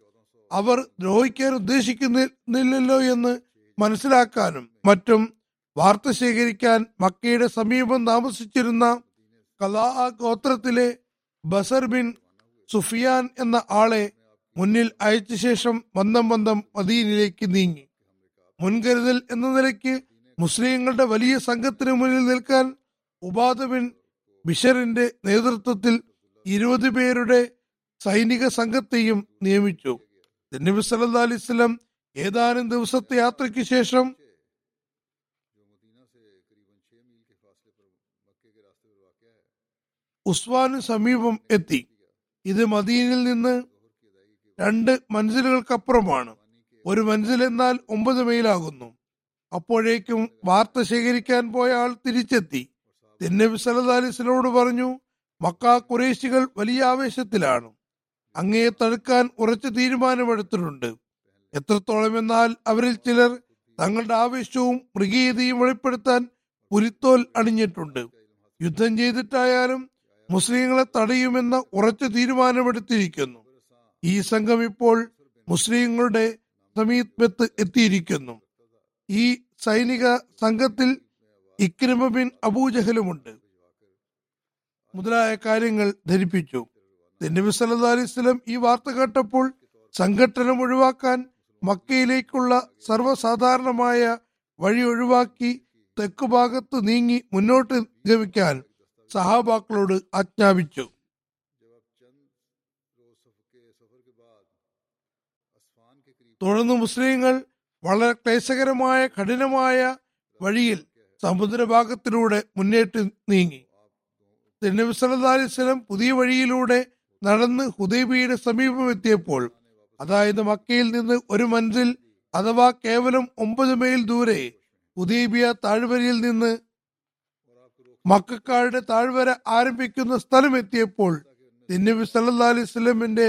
അവർ ദ്രോഹിക്കാൻ ഉദ്ദേശിക്കുന്നില്ലല്ലോ എന്ന് മനസ്സിലാക്കാനും മറ്റും വാർത്ത ശേഖരിക്കാൻ മക്കയുടെ സമീപം താമസിച്ചിരുന്ന ഖലാഅ ഗോത്രത്തിലെ ബസർ ബിൻ സുഫിയാൻ എന്ന ആളെ മുന്നിൽ അയച്ച ശേഷം മന്ദം മദീനയിലേക്ക് നീങ്ങി. മുൻകരുതൽ എന്ന നിലയ്ക്ക് മുസ്ലിങ്ങളുടെ വലിയ സംഘത്തിന് മുന്നിൽ നിൽക്കാൻ ഉബാദ ബിൻ ബിഷറിന്റെ നേതൃത്വത്തിൽ 20 പേരുടെ സൈനിക സംഘത്തെയും നിയമിച്ചു. തിരുനബി സല്ലല്ലാഹു അലൈഹി വസല്ലം ഏതാനും ദിവസത്തെ യാത്രയ്ക്ക് ശേഷം ഉസ്വാന് സമീപം എത്തി. ഇത് മദീനയിൽ നിന്ന് 2 മൻസിലുകൾക്കപ്പുറമാണ്. ഒരു മൻസിൽ എന്നാൽ 9 മൈലാകുന്നു. അപ്പോഴേക്കും വാർത്ത ശേഖരിക്കാൻ പോയ ആൾ തിരിച്ചെത്തി. തിരുനബി സല്ലല്ലാഹു അലൈഹി വസല്ലമയോട് പറഞ്ഞു, മക്ക ഖുറൈശികൾ വലിയ ആവേശത്തിലാണ്, അങ്ങയെ തടുക്കാൻ ഉറച്ച തീരുമാനമെടുത്തിട്ടുണ്ട്. എത്രത്തോളം എന്നാൽ അവരിൽ ചിലർ തങ്ങളുടെ ആവേശവും മൃഗീയതയും വെളിപ്പെടുത്താൻ പുലിത്തോൽ അണിഞ്ഞിട്ടുണ്ട്. യുദ്ധം ചെയ്തിട്ടായാലും മുസ്ലിങ്ങളെ തടയുമെന്ന ഉറച്ച തീരുമാനമെടുത്തിരിക്കുന്നു. ഈ സംഘം ഇപ്പോൾ മുസ്ലിങ്ങളുടെ സമീപത്ത് എത്തിയിരിക്കുന്നു. ഈ സൈനിക സംഘത്തിൽ ഇക്രിമ ബിൻ അബൂജഹലുമുണ്ട് മുതലായ കാര്യങ്ങൾ ധരിപ്പിച്ചു. തിരുനബി സല്ലല്ലാഹു അലൈഹി വസല്ലം ഈ വാർത്ത കേട്ടപ്പോൾ സംഘട്ടനം ഒഴിവാക്കാൻ മക്കയിലേക്കുള്ള സർവ്വസാധാരണമായ വഴി ഒഴിവാക്കി തെക്ക് ഭാഗത്ത് നീങ്ങി മുന്നോട്ട് ഗമിക്കാൻ സഹാബാക്കളോട് ആജ്ഞാപിച്ചു. തുടർന്ന് മുസ്ലിങ്ങൾ വളരെ ക്ലേശകരമായ കഠിനമായ വഴിയിൽ സമുദ്രഭാഗത്തിലൂടെ മുന്നേറ്റ് നീങ്ങി. തിരുനബി സല്ലല്ലാഹു അലൈഹി വസല്ലം പുതിയ വഴിയിലൂടെ നടന്ന് ഹുദൈബിയയുടെ സമീപമെത്തിയപ്പോൾ അതായത് മക്കയിൽ നിന്ന് ഒരു മൻസിൽ അഥവാ കേവലം 9 മൈൽ ദൂരെ ഹുദൈബിയ താഴ്വരയിൽ നിന്ന് മക്കക്കാരുടെ താഴ്വര ആരംഭിക്കുന്ന സ്ഥലം എത്തിയപ്പോൾ തിന്നബി സല്ലല്ലാഹു അലൈഹി വസല്ലമയുടെ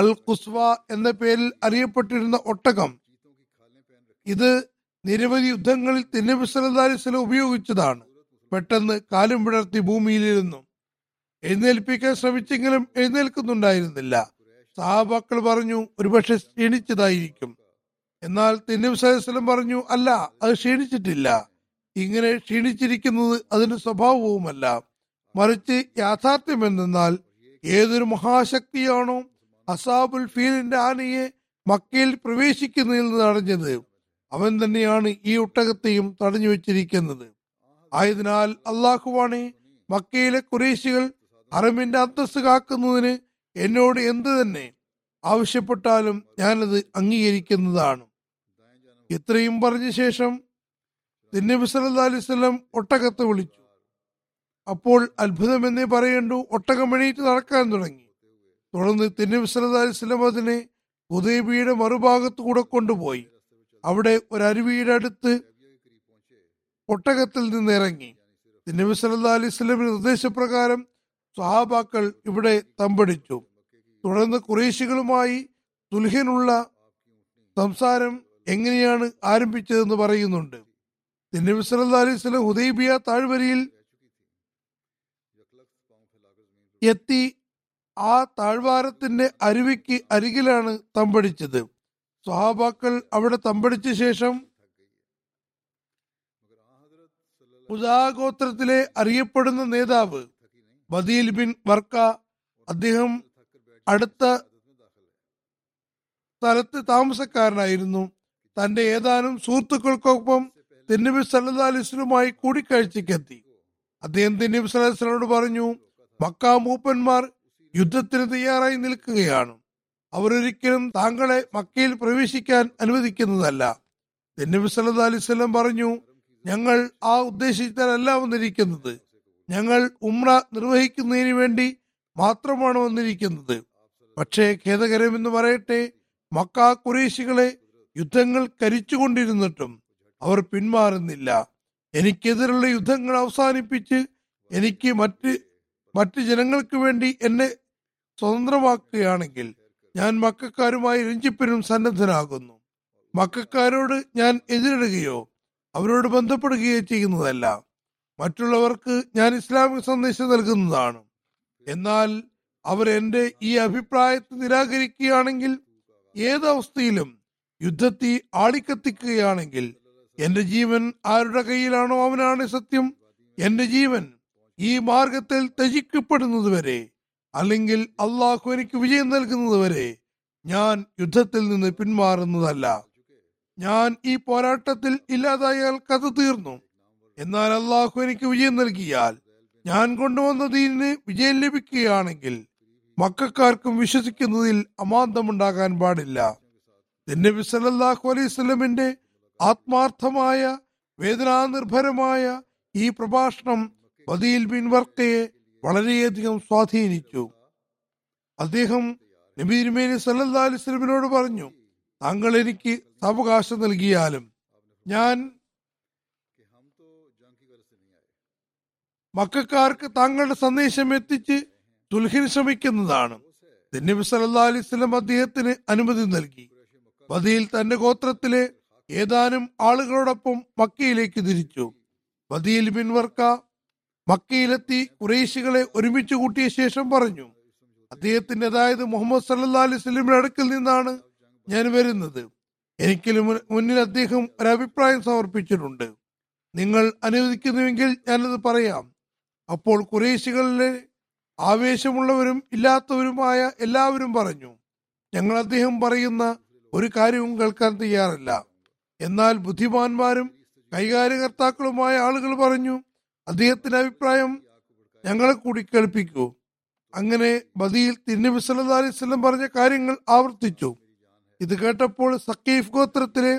അൽ ഖുസ്വ എന്ന പേരിൽ അറിയപ്പെട്ടിരുന്ന ഒട്ടകം, ഇത് നിരവധി യുദ്ധങ്ങളിൽ തിന്നബി സല്ലല്ലാഹു അലൈഹി വസല്ലം ഉപയോഗിച്ചതാണ്, പെട്ടെന്ന് കാലും പിളർത്തി ഭൂമിയിലിരുന്നു. എഴുന്നേൽപ്പിക്കാൻ ശ്രമിച്ചെങ്കിലും എഴുന്നേൽക്കുന്നുണ്ടായിരുന്നില്ല. സഹാബാക്കൾ പറഞ്ഞു, ഒരുപക്ഷെ ക്ഷീണിച്ചതായിരിക്കും. എന്നാൽ തിന്നബി സല്ലല്ലാഹു അലൈഹി വസല്ലം പറഞ്ഞു, അല്ല, അത് ക്ഷീണിച്ചിട്ടില്ല. ഇങ്ങനെ ക്ഷീണിച്ചിരിക്കുന്നത് അതിന്റെ സ്വഭാവവുമല്ല, മറിച്ച് യാഥാർത്ഥ്യം എന്തെന്നാൽ ഏതൊരു മഹാശക്തിയാണോ അസാബുൽ ഫീലിന്റെ ആനയെ മക്കയിൽ പ്രവേശിക്കുന്നതിൽ നിന്ന് തടഞ്ഞത്, അവൻ തന്നെയാണ് ഈ ഒട്ടകത്തെയും തടഞ്ഞു വെച്ചിരിക്കുന്നത്. ആയതിനാൽ അള്ളാഹുവാണെ, മക്കയിലെ ഖുറൈശികൾ ഹറമിന്റെ അന്തസ്സ് കാക്കുന്നതിന് എന്നോട് എന്ത് തന്നെ ആവശ്യപ്പെട്ടാലും ഞാനത് അംഗീകരിക്കുന്നതാണ്. ഇത്രയും പറഞ്ഞ ശേഷം തിന്നബി സല്ലല്ലാഹു അലൈഹി വസല്ലം ഒട്ടകത്തെ വിളിച്ചു. അപ്പോൾ അത്ഭുതമെന്നേ പറയേണ്ടു, ഒട്ടകം എണീറ്റ് നടക്കാൻ തുടങ്ങി. തുടർന്ന് തിന്നബി സല്ലല്ലാഹു അലൈഹി വസല്ലം അതിനെ ഹുദൈബിയയുടെ മറുഭാഗത്ത് കൂടെ കൊണ്ടുപോയി. അവിടെ ഒരു അരുവിയുടെ അടുത്ത് ഒട്ടകത്തിൽ നിന്ന് ഇറങ്ങി. തിന്നബി സല്ലല്ലാഹു അലൈഹി വസല്ലമിന്റെ നിർദ്ദേശപ്രകാരം സ്വഹാബാക്കൾ ഇവിടെ തമ്പടിച്ചു. തുടർന്ന് ഖുറൈശികളുമായി സുൽഹിനുള്ള സംസാരം എങ്ങനെയാണ് ആരംഭിച്ചതെന്ന് പറയുന്നുണ്ട്. തിന്നബി സല്ലല്ലാഹു അലൈഹി വസല്ലം ഹുദൈബിയ താഴ്വരയിൽ എത്തി. ആ താഴ്വാരത്തിന്റെ അരുവിക്ക് അരികിലാണ് തമ്പടിച്ചത്. സ്വഹാബാക്കൾ അവിടെ തമ്പടിച്ച ശേഷം ഖുസാ ഗോത്രത്തിലെ അറിയപ്പെടുന്ന നേതാവ് ബദീൽ ബിൻ വർക്ക, അദ്ദേഹം അടുത്ത സ്ഥലത്ത് താമസക്കാരനായിരുന്നു. തന്റെ ഏതാനും സുഹൃത്തുക്കൾക്കൊപ്പം തിന്നബി സല്ലല്ലാഹു അലൈഹി വസല്ലമയുമായി കൂടിക്കാഴ്ചക്കെത്തി. അദ്ദേഹം തിന്നബി സല്ലല്ലാഹു അലൈഹി വസല്ലമയോട് പറഞ്ഞു, മക്ക മൂപ്പന്മാർ യുദ്ധത്തിന് തയ്യാറായി നിൽക്കുകയാണ്. അവരൊരിക്കലും താങ്കളെ മക്കയിൽ പ്രവേശിക്കാൻ അനുവദിക്കുന്നതല്ല. തിന്നബി സല്ലല്ലാഹു അലൈഹി വസല്ലം പറഞ്ഞു, ഞങ്ങൾ ആ ഉദ്ദേശിച്ചാലല്ല വന്നിരിക്കുന്നത്. ഞങ്ങൾ ഉംറ നിർവഹിക്കുന്നതിന് വേണ്ടി മാത്രമാണ് വന്നിരിക്കുന്നത്. പക്ഷേ ഖേദകരമെന്ന് പറയട്ടെ, മക്ക ഖുറൈശികളെ യുദ്ധങ്ങൾ കരിച്ചുകൊണ്ടിരുന്നിട്ടും അവർ പിന്മാറുന്നില്ല. എനിക്കെതിരുള്ള യുദ്ധങ്ങൾ അവസാനിപ്പിച്ച് എനിക്ക് മറ്റ് ജനങ്ങൾക്ക് വേണ്ടി എന്നെ സ്വതന്ത്രമാക്കുകയാണെങ്കിൽ ഞാൻ മക്കക്കാരുമായി രഞ്ജിപ്പിനും സന്നദ്ധനാകുന്നു. മക്കക്കാരോട് ഞാൻ എതിരിടുകയോ അവരോട് ബന്ധപ്പെടുകയോ ചെയ്യുന്നതല്ല. മറ്റുള്ളവർക്ക് ഞാൻ ഇസ്ലാമിക സന്ദേശം നൽകുന്നതാണ്. എന്നാൽ അവർ എൻ്റെ ഈ അഭിപ്രായത്തെ നിരാകരിക്കുകയാണെങ്കിൽ, ഏതവസ്ഥയിലും യുദ്ധത്തിൽ ആളിക്കത്തിക്കുകയാണെങ്കിൽ, എന്റെ ജീവൻ ആരുടെ കയ്യിലാണോ അവനാണ് സത്യം. എന്റെ ജീവൻ ഈ മാർഗത്തിൽ ത്യജിക്കപ്പെടുന്നത് വരെ, അല്ലെങ്കിൽ അള്ളാഹു എനിക്ക് വിജയം നൽകുന്നത് വരെ ഞാൻ യുദ്ധത്തിൽ നിന്ന് പിന്മാറുന്നതല്ല. ഞാൻ ഈ പോരാട്ടത്തിൽ ഇല്ലാതായാൽ കഥ തീർന്നു. എന്നാൽ അള്ളാഹു എനിക്ക് വിജയം നൽകിയാൽ, ഞാൻ കൊണ്ടുവന്ന ദീനിന് വിജയം ലഭിക്കുകയാണെങ്കിൽ മക്കക്കാർക്കും വിശ്വസിക്കുന്നതിൽ അമാന്തമുണ്ടാകാൻ പാടില്ല. തിന്നബി സല്ലല്ലാഹു അലൈഹി വസല്ലമയുടെ ആത്മാർത്ഥമായ വേദനാനിർഭരമായ ഈ പ്രഭാഷണം ബദീൽ ബിൻ വർക്കയെ വളരെയധികം സ്വാധീനിച്ചു. അദ്ദേഹം നബി തിരുമേനി സല്ലല്ലാഹു അലൈഹി വസല്ലമയോട് പറഞ്ഞു, താങ്കൾ എനിക്ക് സാവകാശം നൽകിയാലും ഞാൻ മക്കക്കാർക്ക് താങ്കളുടെ സന്ദേശം എത്തിച്ച് സുൽഹിന് ശ്രമിക്കുന്നതാണ്. തിന്നബി സല്ലല്ലാഹു അലൈഹി വസല്ലം അദ്ദേഹത്തിന് അനുമതി നൽകി. ബദീൽ തന്റെ ഗോത്രത്തിലെ ഏതാനും ആളുകളോടൊപ്പം മക്കയിലേക്ക് തിരിച്ചു. ബദീൽ ബിൻ വർക്ക മക്കയിലെത്തി ഖുറൈശികളെ ഒരുമിച്ച് കൂട്ടിയ ശേഷം പറഞ്ഞു, അദ്ദേഹത്തിന്റെ, അതായത് മുഹമ്മദ് സല്ലല്ലാഹു അലൈഹി വസല്ലമയുടെ അടുക്കൽ നിന്നാണ് ഞാൻ വരുന്നത്. എനിക്ക് മുന്നിൽ അദ്ദേഹം ഒരഭിപ്രായം സമർപ്പിച്ചിട്ടുണ്ട്. നിങ്ങൾ അനുവദിക്കുന്നുവെങ്കിൽ ഞാനത് പറയാം. അപ്പോൾ ഖുറൈശികളിലെ ആവേശമുള്ളവരും ഇല്ലാത്തവരുമായ എല്ലാവരും പറഞ്ഞു, ഞങ്ങൾ അദ്ദേഹം പറയുന്ന ഒരു കാര്യവും കേൾക്കാൻ തയ്യാറല്ല. എന്നാൽ ബുദ്ധിമാന്മാരും കൈകാര്യകർത്താക്കളുമായ ആളുകൾ പറഞ്ഞു, അദ്ദേഹത്തിന്റെ അഭിപ്രായം ഞങ്ങളെ കൂടി കേൾപ്പിക്കൂ. അങ്ങനെ ബദീൽ തിന്നബി സല്ലല്ലാഹു അലൈഹി വസല്ലം പറഞ്ഞ കാര്യങ്ങൾ ആവർത്തിച്ചു. ഇത് കേട്ടപ്പോൾ സഖീഫ് ഗോത്രത്തിലെ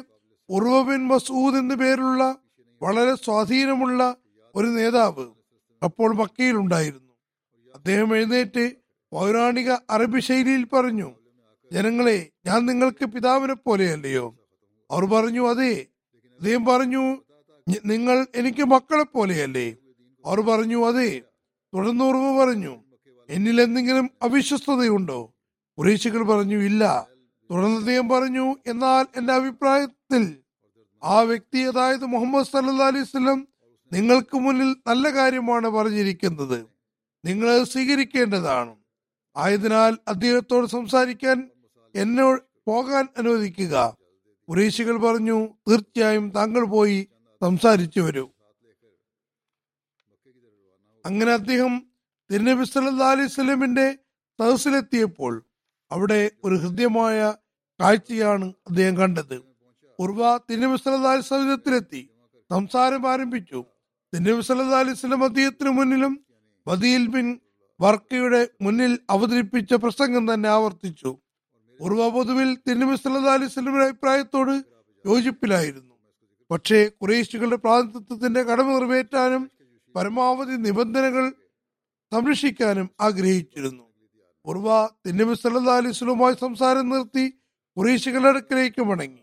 ഉർവ ബിൻ മസ്ഊദ് എന്നു പേരുള്ള വളരെ സ്വാധീനമുള്ള ഒരു നേതാവ് അപ്പോൾ മക്കയിലുണ്ടായിരുന്നു. അദ്ദേഹം എഴുന്നേറ്റ് പൗരാണിക അറബി ശൈലിയിൽ പറഞ്ഞു, ജനങ്ങളെ, ഞാൻ നിങ്ങൾക്ക് പിതാവിനെ പോലെയല്ലയോ? അവർ പറഞ്ഞു, അതെ. അദ്ദേഹം പറഞ്ഞു, നിങ്ങൾ എനിക്ക് മക്കളെ പോലെയല്ലേ? അവർ പറഞ്ഞു, അതെ. തുടർന്ന് ഉറവ് പറഞ്ഞു, എന്നിൽ എന്തെങ്കിലും അവിശ്വസ്തതയുണ്ടോ? കുറേശികൾ പറഞ്ഞു, ഇല്ല. തുടർന്ന് അദ്ദേഹം പറഞ്ഞു, എന്നാൽ എന്റെ അഭിപ്രായത്തിൽ ആ വ്യക്തി, അതായത് മുഹമ്മദ് സല്ലല്ലാഹു അലൈഹി വസല്ലം നിങ്ങൾക്ക് മുന്നിൽ നല്ല കാര്യമാണ് പറഞ്ഞിരിക്കുന്നത്, നിങ്ങൾ സ്വീകരിക്കേണ്ടതാണ്. ആയതിനാൽ അദ്ദേഹത്തോട് സംസാരിക്കാൻ എന്നെ പോകാൻ അനുവദിക്കുക. ഖുറൈശികൾ പറഞ്ഞു, തീർച്ചയായും താങ്കൾ പോയി സംസാരിച്ചു വരൂ. അങ്ങനെ അദ്ദേഹം തിരുനബി സല്ലല്ലാഹു അലൈഹി വസല്ലമിന്റെ സദസ്സിലെത്തിയപ്പോൾ അവിടെ ഒരു ഹൃദ്യമായ കാഴ്ചയാണ് അദ്ദേഹം കണ്ടത്. ഉർവ തിരുനബി സല്ലല്ലാഹു അലൈഹി വസല്ലമിലെത്തി സംസാരം ആരംഭിച്ചു. തിരുനബി സല്ലല്ലാഹു അലൈഹി വസല്ലം അദ്ദേഹത്തിന് മുന്നിലും ബദീൽ ബിൻ വർക്കയുടെ മുന്നിൽ അവതരിപ്പിച്ച പ്രസംഗം തന്നെ ആവർത്തിച്ചു. ഉർവ പൊതുവിൽ തിരുനബി സല്ലല്ലാഹു അലൈഹി വസല്ലമിന്റെ അഭിപ്രായത്തോട് യോജിപ്പിലായിരുന്നു. പക്ഷേ ഖുറൈശികളുടെ പ്രാതിനിധ്യത്തിന്റെ കടമ നിറവേറ്റാനും പരമാവധി നിബന്ധനകൾ സംരക്ഷിക്കാനും ആഗ്രഹിച്ചിരുന്നു. ഉർവ തിരുനബി സല്ലല്ലാഹു അലൈഹി വസല്ലമുമായി സംസാരം നിർത്തി ഖുറൈശികളുടെ അടുക്കലേക്ക് മടങ്ങി.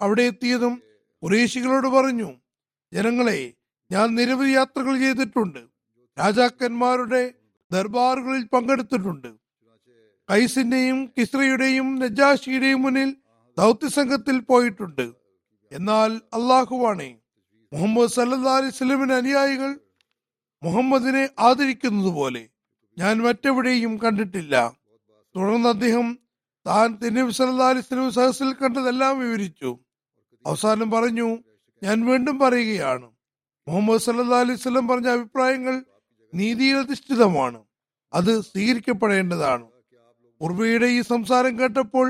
അവിടെ എത്തിയതും ഖുറൈശികളോട് പറഞ്ഞു, ജനങ്ങളെ, ഞാൻ നിരവധി യാത്രകൾ ചെയ്തിട്ടുണ്ട്, രാജാക്കന്മാരുടെ ദർബാറുകളിൽ പങ്കെടുത്തിട്ടുണ്ട്, കൈസിന്റെയും കിസ്രയുടെയും നജാഷിയുടെയും മുന്നിൽ ദൗത്യസംഘത്തിൽ പോയിട്ടുണ്ട്. എന്നാൽ അള്ളാഹുവാണേ മുഹമ്മദ് സല്ലല്ലാഹു അലൈഹി വസല്ലമിന്റെ അനുയായികൾ മുഹമ്മദിനെ ആദരിക്കുന്നത് പോലെ ഞാൻ മറ്റെവിടെയും കണ്ടിട്ടില്ല. തുടർന്ന് അദ്ദേഹം താൻ തിരുനബി സല്ലല്ലാഹു അലൈഹി വസല്ലം സദസ്സിൽ കണ്ടതെല്ലാം വിവരിച്ചു. അവസാനം പറഞ്ഞു, ഞാൻ വീണ്ടും പറയുകയാണ്, മുഹമ്മദ് സല്ലല്ലാഹു അലൈഹി വസല്ലം പറഞ്ഞ അഭിപ്രായങ്ങൾ നീതിയിലധിഷ്ഠിതമാണ്, അത് സ്വീകരിക്കപ്പെടേണ്ടതാണ്. ഉർവയുടെ ഈ സംസാരം കേട്ടപ്പോൾ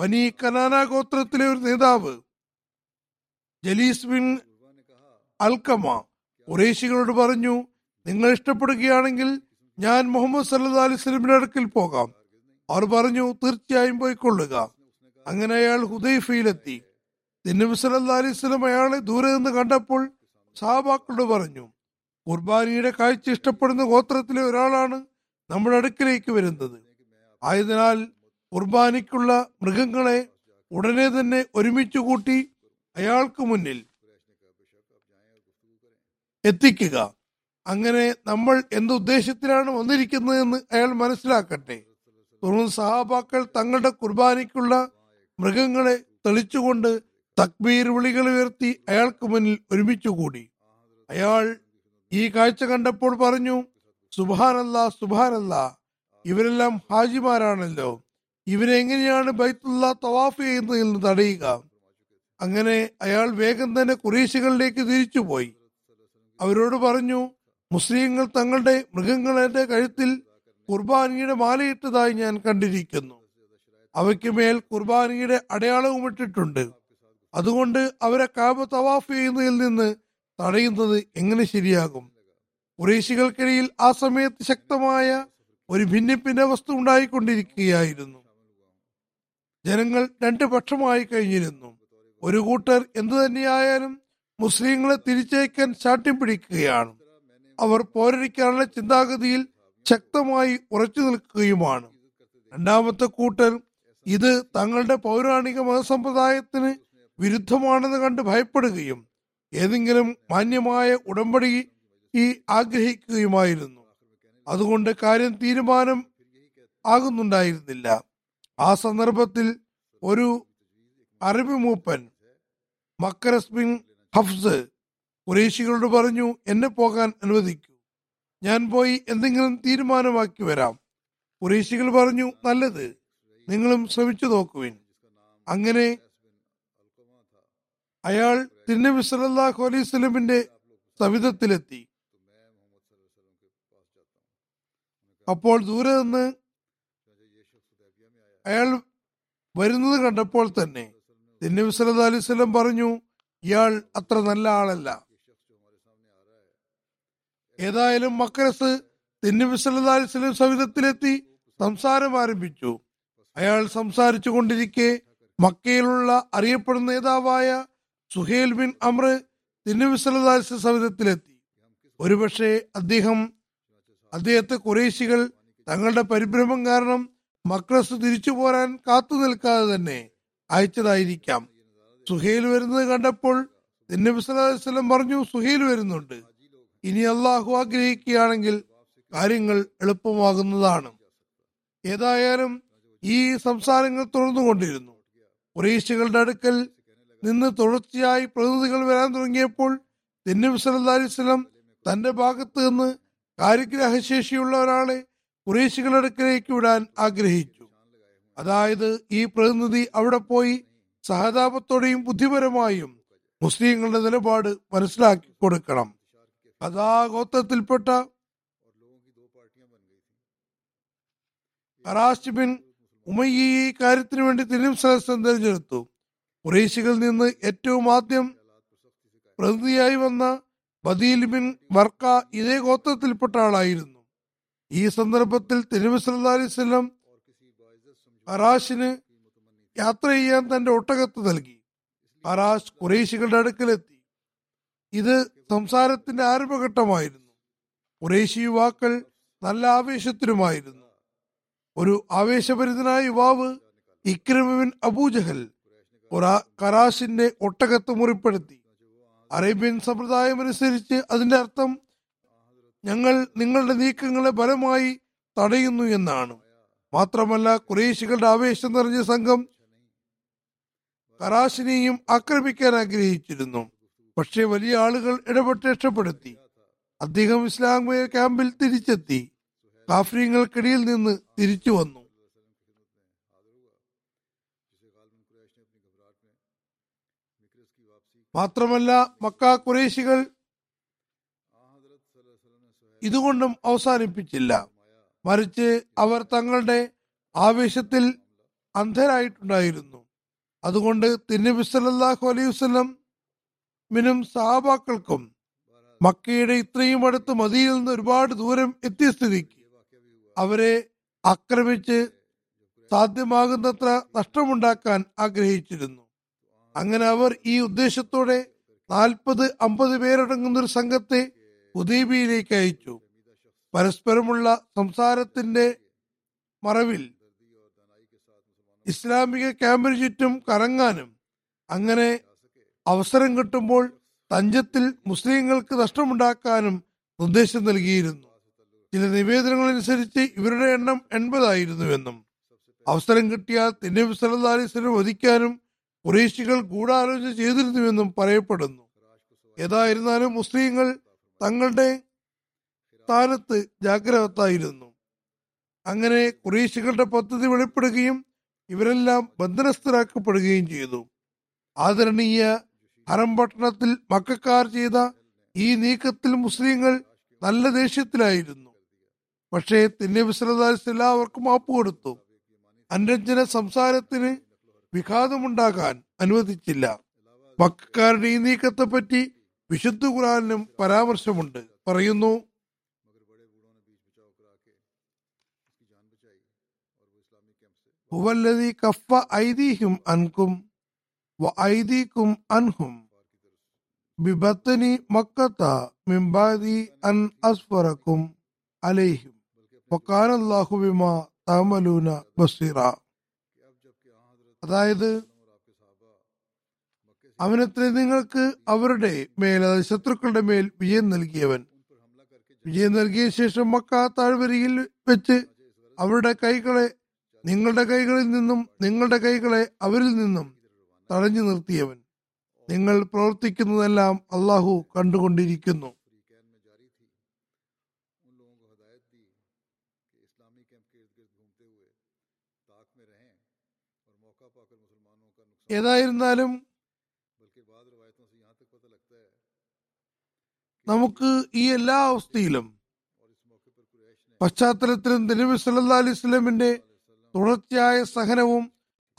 ബനി കനാന ഗോത്രത്തിലെ ഒരു നേതാവ് ജലീസ് ബിൻ അൽക്കമ ഖുറൈശികളോട് പറഞ്ഞു, നിങ്ങൾ ഇഷ്ടപ്പെടുകയാണെങ്കിൽ ഞാൻ മുഹമ്മദ് സല്ലല്ലാഹു അലൈഹി വസല്ലമിന്റെ അടുക്കൽ പോകാം. അവർ പറഞ്ഞു, തീർച്ചയായും പോയിക്കൊള്ളുക. അങ്ങനെ അയാൾ ഹുദൈഫയിലെത്തി. തിരുനബി സല്ലല്ലാഹു അലൈഹി വസല്ലം അയാളെ ദൂരെ നിന്ന് കണ്ടപ്പോൾ സഹാബാക്കളോട് പറഞ്ഞു, ഖുർബാനിയുടെ കാഴ്ച ഇഷ്ടപ്പെടുന്ന ഗോത്രത്തിലെ ഒരാളാണ് നമ്മുടെ അടുക്കലേക്ക് വരുന്നത്. ആയതിനാൽ ഖുർബാനിക്കുള്ള മൃഗങ്ങളെ ഉടനെ തന്നെ ഒരുമിച്ച് കൂട്ടി അയാൾക്ക് മുന്നിൽ എത്തിക്കുക. അങ്ങനെ നമ്മൾ എന്തുദ്ദേശത്തിലാണ് വന്നിരിക്കുന്നതെന്ന് അയാൾ മനസ്സിലാക്കട്ടെ. തുടർന്ന് സഹാബാക്കൾ തങ്ങളുടെ ഖുർബാനിക്കുള്ള മൃഗങ്ങളെ തെളിച്ചുകൊണ്ട് തക്ബീർ വിളികൾ ഉയർത്തി അയാൾക്ക് മുന്നിൽ ഒരുമിച്ചു കൂടി. അയാൾ ഈ കാഴ്ച കണ്ടപ്പോൾ പറഞ്ഞു, സുബ്ഹാനല്ലാ, സുബ്ഹാനല്ലാ, ഇവരെല്ലാം ഹാജിമാരാണല്ലോ, ഇവരെങ്ങനെയാണ് ബൈത്തുള്ള തവാഫ് ചെയ്യുന്നത് എന്ന് തടയുക. അങ്ങനെ അയാൾ വേഗം തന്നെ ഖുറൈശികളിലേക്ക് തിരിച്ചുപോയി. അവരോട് പറഞ്ഞു, മുസ്ലിങ്ങൾ തങ്ങളുടെ മൃഗങ്ങളുടെ കഴുത്തിൽ ഖുർബാനിയുടെ മാലയിട്ടതായി ഞാൻ കണ്ടിരിക്കുന്നു. അവയ്ക്ക് മേൽ ഖുർബാനിയുടെ അടയാളവും ഇട്ടിട്ടുണ്ട്. അതുകൊണ്ട് അവരെ കാബ തവാഫ് ചെയ്യുന്നതിൽ നിന്ന് തടയുന്നത് എങ്ങനെ ശരിയാകും? ഖുറൈശികൾക്കിടയിൽ ആ സമയത്ത് ശക്തമായ ഒരു ഭിന്നിപ്പിന്റെ അവസ്ഥ ഉണ്ടായിക്കൊണ്ടിരിക്കുകയായിരുന്നു. ജനങ്ങൾ രണ്ട് പക്ഷമായി കഴിഞ്ഞിരുന്നു. ഒരു കൂട്ടർ എന്തു തന്നെയായാലും മുസ്ലിങ്ങളെ തിരിച്ചയക്കാൻ ശാഠ്യം പിടിക്കുകയാണ്. അവർ പോരടിക്കാനുള്ള ചിന്താഗതിയിൽ ശക്തമായി ഉറച്ചു നിൽക്കുകയുമാണ്. രണ്ടാമത്തെ കൂട്ടർ ഇത് തങ്ങളുടെ പൗരാണിക മതസമ്പ്രദായത്തിന് വിരുദ്ധമാണെന്ന് കണ്ട് ഭയപ്പെടുകയും ഏതെങ്കിലും മാന്യമായ ഉടമ്പടി ആഗ്രഹിക്കുകയുമായിരുന്നു. അതുകൊണ്ട് കാര്യം തീരുമാനം ആകുന്നുണ്ടായിരുന്നില്ല. ആ സന്ദർഭത്തിൽ ഒരു അറബി മൂപ്പൻ മക്കരസ് ബിൻ ഹഫ്സ് ഖുറൈശികളോട് പറഞ്ഞു, എന്നെ പോകാൻ അനുവദിക്കൂ, ഞാൻ പോയി എന്തെങ്കിലും തീരുമാനമാക്കി വരാം. ഖുറൈശികൾ പറഞ്ഞു, നല്ലത്, നിങ്ങളും ശ്രമിച്ചു നോക്കുവിൻ. അങ്ങനെ അയാൾ തിരുനബി സല്ലല്ലാഹു അലൈഹി വസല്ലമിന്റെ സവിധത്തിലെത്തി. അപ്പോൾ ദൂരെ നിന്ന് അയാൾ വരുന്നത് കണ്ടപ്പോൾ തന്നെ തിരുനബി സല്ലല്ലാഹു അലൈഹി വസല്ലം പറഞ്ഞു, ഇയാൾ അത്ര നല്ല ആളല്ല. ഏതായാലും മക്കരസ് തിരുനബി സല്ലല്ലാഹു അലൈഹി വസല്ലം സവിധത്തിലെത്തി സംസാരം ആരംഭിച്ചു. അയാൾ സംസാരിച്ചു കൊണ്ടിരിക്കെ മക്കയിലുള്ള അറിയപ്പെടുന്ന നേതാവായ സുഹേൽ ബിൻ അമ്ര തിരുനബി സല്ലല്ലാഹു അലൈഹി വസല്ലം സവിധത്തിലെത്തി. ഒരുപക്ഷെ അദ്ദേഹത്തെ ഖുറൈശികൾ തങ്ങളുടെ പരിഭ്രമം കാരണം മക്രസ് തിരിച്ചു പോരാൻ കാത്തു നിൽക്കാതെ തന്നെ അയച്ചതായിരിക്കാം. സുഹൈൽ വരുന്നത് കണ്ടപ്പോൾ നബി സല്ലല്ലാഹു അലൈഹി വസല്ലം പറഞ്ഞു, സുഹൈൽ വരുന്നുണ്ട്, ഇനി അള്ളാഹു ആഗ്രഹിക്കുകയാണെങ്കിൽ കാര്യങ്ങൾ എളുപ്പമാകുന്നതാണ്. ഏതായാലും ഈ സംസാരങ്ങൾ തുടർന്നുകൊണ്ടിരുന്നു. ഖുറൈശികളുടെ അടുക്കൽ നിന്ന് തുടർച്ചയായി പ്രതിനിധികൾ വരാൻ തുടങ്ങിയപ്പോൾ നബി സല്ലല്ലാഹു അലൈഹി വസല്ലം തന്റെ ഭാഗത്ത് നിന്ന് കാര്യഗ്രഹശേഷിയുള്ള ഒരാളെ ഖുറൈശികളുടെ അടുക്കലേക്ക് വിടാൻ ആഗ്രഹിച്ചു. അതായത് ഈ പ്രതിനിധി അവിടെ പോയി സഹതാപത്തോടെയും ബുദ്ധിപരമായും മുസ്ലിങ്ങളുടെ നിലപാട് മനസ്സിലാക്കി കൊടുക്കണം. കഥാ ഗോത്രത്തിൽപ്പെട്ട ഖറാശ് ബിൻ ഉമയ്യ ഈ കാര്യത്തിന് വേണ്ടി നബി സല്ലല്ലാഹു അലൈഹി വസല്ലം തിരഞ്ഞെടുത്തു. ഖുറൈശികളിൽ നിന്ന് ഏറ്റവും ആദ്യം പ്രതിനിധിയായി വന്ന ബദീൽ ബിൻ വർക്ക ഇതേ ഗോത്രത്തിൽപ്പെട്ട ആളായിരുന്നു. ഈ സന്ദർഭത്തിൽ നബി സല്ലല്ലാഹു അലൈഹി വസല്ലം ഖറാശിന് യാത്ര ചെയ്യാൻ തന്റെ ഒട്ടകത്ത് നൽകി. ഖറാശ് ഖുറൈശികളുടെ അടുക്കലെത്തി. ഇത് സംസാരത്തിന്റെ ആരംഭഘട്ടമായിരുന്നു. ഖുറൈശി യുവാക്കൾ നല്ല ആവേശത്തിലുമായിരുന്നു. ഒരു ആവേശഭരിതനായ യുവാവ് ഇക്രിമ ബിൻ അബൂജഹൽ ഖറാശിന്റെ ഒട്ടകത്ത് മുറിപ്പെടുത്തി. അറേബ്യൻ സമ്പ്രദായമനുസരിച്ച് അതിന്റെ അർത്ഥം ഞങ്ങൾ നിങ്ങളുടെ നീക്കങ്ങളെ ബലമായി തടയുന്നു എന്നാണ്. മാത്രമല്ല ഖുറൈശികളുടെ ആവേശം നിറഞ്ഞ സംഘം ഖറാശിനെയും ആക്രമിക്കാൻ ആഗ്രഹിച്ചിരുന്നു. പക്ഷേ വലിയ ആളുകൾ ഇടപെട്ട് രക്ഷപ്പെടുത്തി. അദ്ദേഹം ഇസ്ലാമിക ക്യാമ്പിൽ തിരിച്ചെത്തി കാഫര്യങ്ങൾക്കിടയിൽ നിന്ന് തിരിച്ചു വന്നു. മാത്രമല്ല മക്ക ഖുറൈശികൾ ഇതുകൊണ്ടും അവസാനിപ്പിച്ചില്ല, മറിച്ച് അവർ തങ്ങളുടെ ആവേശത്തിൽ അന്ധരായിട്ടുണ്ടായിരുന്നു. അതുകൊണ്ട് നബി സല്ലല്ലാഹു അലൈഹി വസല്ലമിനും സഹാബാക്കൾക്കും മക്കയുടെ ഇത്രയും അടുത്ത് മദീനയിൽ നിന്ന് ഒരുപാട് ദൂരം എത്തിയ സ്ഥിതിക്ക് അവരെ ആക്രമിച്ച് സാധ്യമാകുന്നത്ര നഷ്ടമുണ്ടാക്കാൻ ആഗ്രഹിച്ചിരുന്നു. അങ്ങനെ അവർ ഈ ഉദ്ദേശത്തോടെ 40-50 പേരടങ്ങുന്നൊരു സംഘത്തെ ഹുദൈബിയയിലേക്ക് അയച്ചു. പരസ്പരമുള്ള സംസാരത്തിന്റെ മറവിൽ ഇസ്ലാമിക ക്യാമ്പിന് ചുറ്റും കറങ്ങാനും അങ്ങനെ അവസരം കിട്ടുമ്പോൾ തഞ്ചത്തിൽ മുസ്ലിങ്ങൾക്ക് നഷ്ടമുണ്ടാക്കാനും നിർദ്ദേശം നൽകിയിരുന്നു. ചില നിവേദനങ്ങളനുസരിച്ച് ഇവരുടെ എണ്ണം 80 ആയിരുന്നുവെന്നും അവസരം കിട്ടിയാൽ നബി സല്ലല്ലാഹു അലൈഹി വസല്ലം വധിക്കാനും ഖുറൈശികൾ ഗൂഢാലോചന ചെയ്തിരുന്നുവെന്നും പറയപ്പെടുന്നു. ഏതായിരുന്നാലും മുസ്ലിങ്ങൾ തങ്ങളുടെ സ്ഥാനത്ത് ജാഗ്രതായിരുന്നു. അങ്ങനെ ഖുറൈശികളുടെ പദ്ധതി വെളിപ്പെടുകയും ഇവരെല്ലാം ബന്ധനസ്ഥരാക്കപ്പെടുകയും ചെയ്തു. ആദരണീയ ഹറം പട്ടണത്തിൽ മക്കക്കാർ ചെയ്ത ഈ നീക്കത്തിൽ മുസ്ലിങ്ങൾ നല്ല ദേഷ്യത്തിലായിരുന്നു. പക്ഷേ നബി സല്ലല്ലാഹു അലൈഹി വസല്ലം എല്ലാവർക്കും മാപ്പ് കൊടുത്തു. അനുരഞ്ജന സംസാരത്തിന് വിഘാതമുണ്ടാകാൻ അനുവദിച്ചില്ല. മക്കക്കാരുടെ ഈ നീക്കത്തെപ്പറ്റി വിശുദ്ധ ഖുർആനിലും പരാമർശമുണ്ട്. പറയുന്നു, ഹുവല്ലദീ കഫ്ഫ ഐദീഹിം അൻകും വഐദീകും അൻഹും ബിബത്നി മക്കത മിൻ ബഅദി അൻ അസ്ഫറകും അലൈഹിം വകാന അല്ലാഹു ബിമാ തഅമലൂന ബസീറ. അതായത് അവനത്രേ നിങ്ങൾക്ക് അവരുടെ മേൽ, അതായത് ശത്രുക്കളുടെ മേൽ വിജയം നൽകിയവൻ. വിജയം നൽകിയ ശേഷം മക്ക താഴ്വരയിൽ വെച്ച് അവരുടെ കൈകളെ നിങ്ങളുടെ കൈകളിൽ നിന്നും നിങ്ങളുടെ കൈകളെ അവരിൽ നിന്നും തടഞ്ഞു നിർത്തിയവൻ. നിങ്ങൾ പ്രവർത്തിക്കുന്നതെല്ലാം അള്ളാഹു കണ്ടുകൊണ്ടിരിക്കുന്നു. ഏതായിരുന്നാലും നമുക്ക് ഈ എല്ലാ അവസ്ഥയിലും പശ്ചാത്തലത്തിലും നബി സല്ലല്ലാഹു അലൈഹി വസല്ലമിന്റെ തുടർച്ചയായ സഹനവും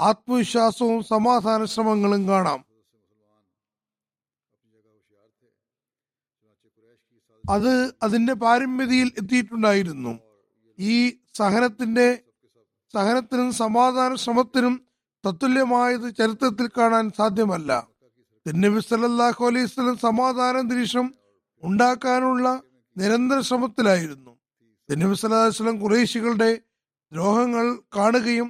ആത്മവിശ്വാസവും സമാധാന ശ്രമങ്ങളും കാണാം. അത് അതിന്റെ പാരമ്യതയിൽ എത്തിയിട്ടുണ്ടായിരുന്നു. ഈ സഹനത്തിനും സമാധാന ശ്രമത്തിനും തത്തുല്യമായത് ചരിത്രത്തിൽ കാണാൻ സാധ്യമല്ല. നബി സല്ലല്ലാഹു അലൈഹി വസല്ലം സമാധാന അന്തരീക്ഷം ഉണ്ടാക്കാനുള്ള നിരന്തര ശ്രമത്തിലായിരുന്നു. നബി സല്ലല്ലാഹു അലൈഹി വസല്ലം ഖുറൈശികളുടെ ദ്രോഹങ്ങൾ കാണുകയും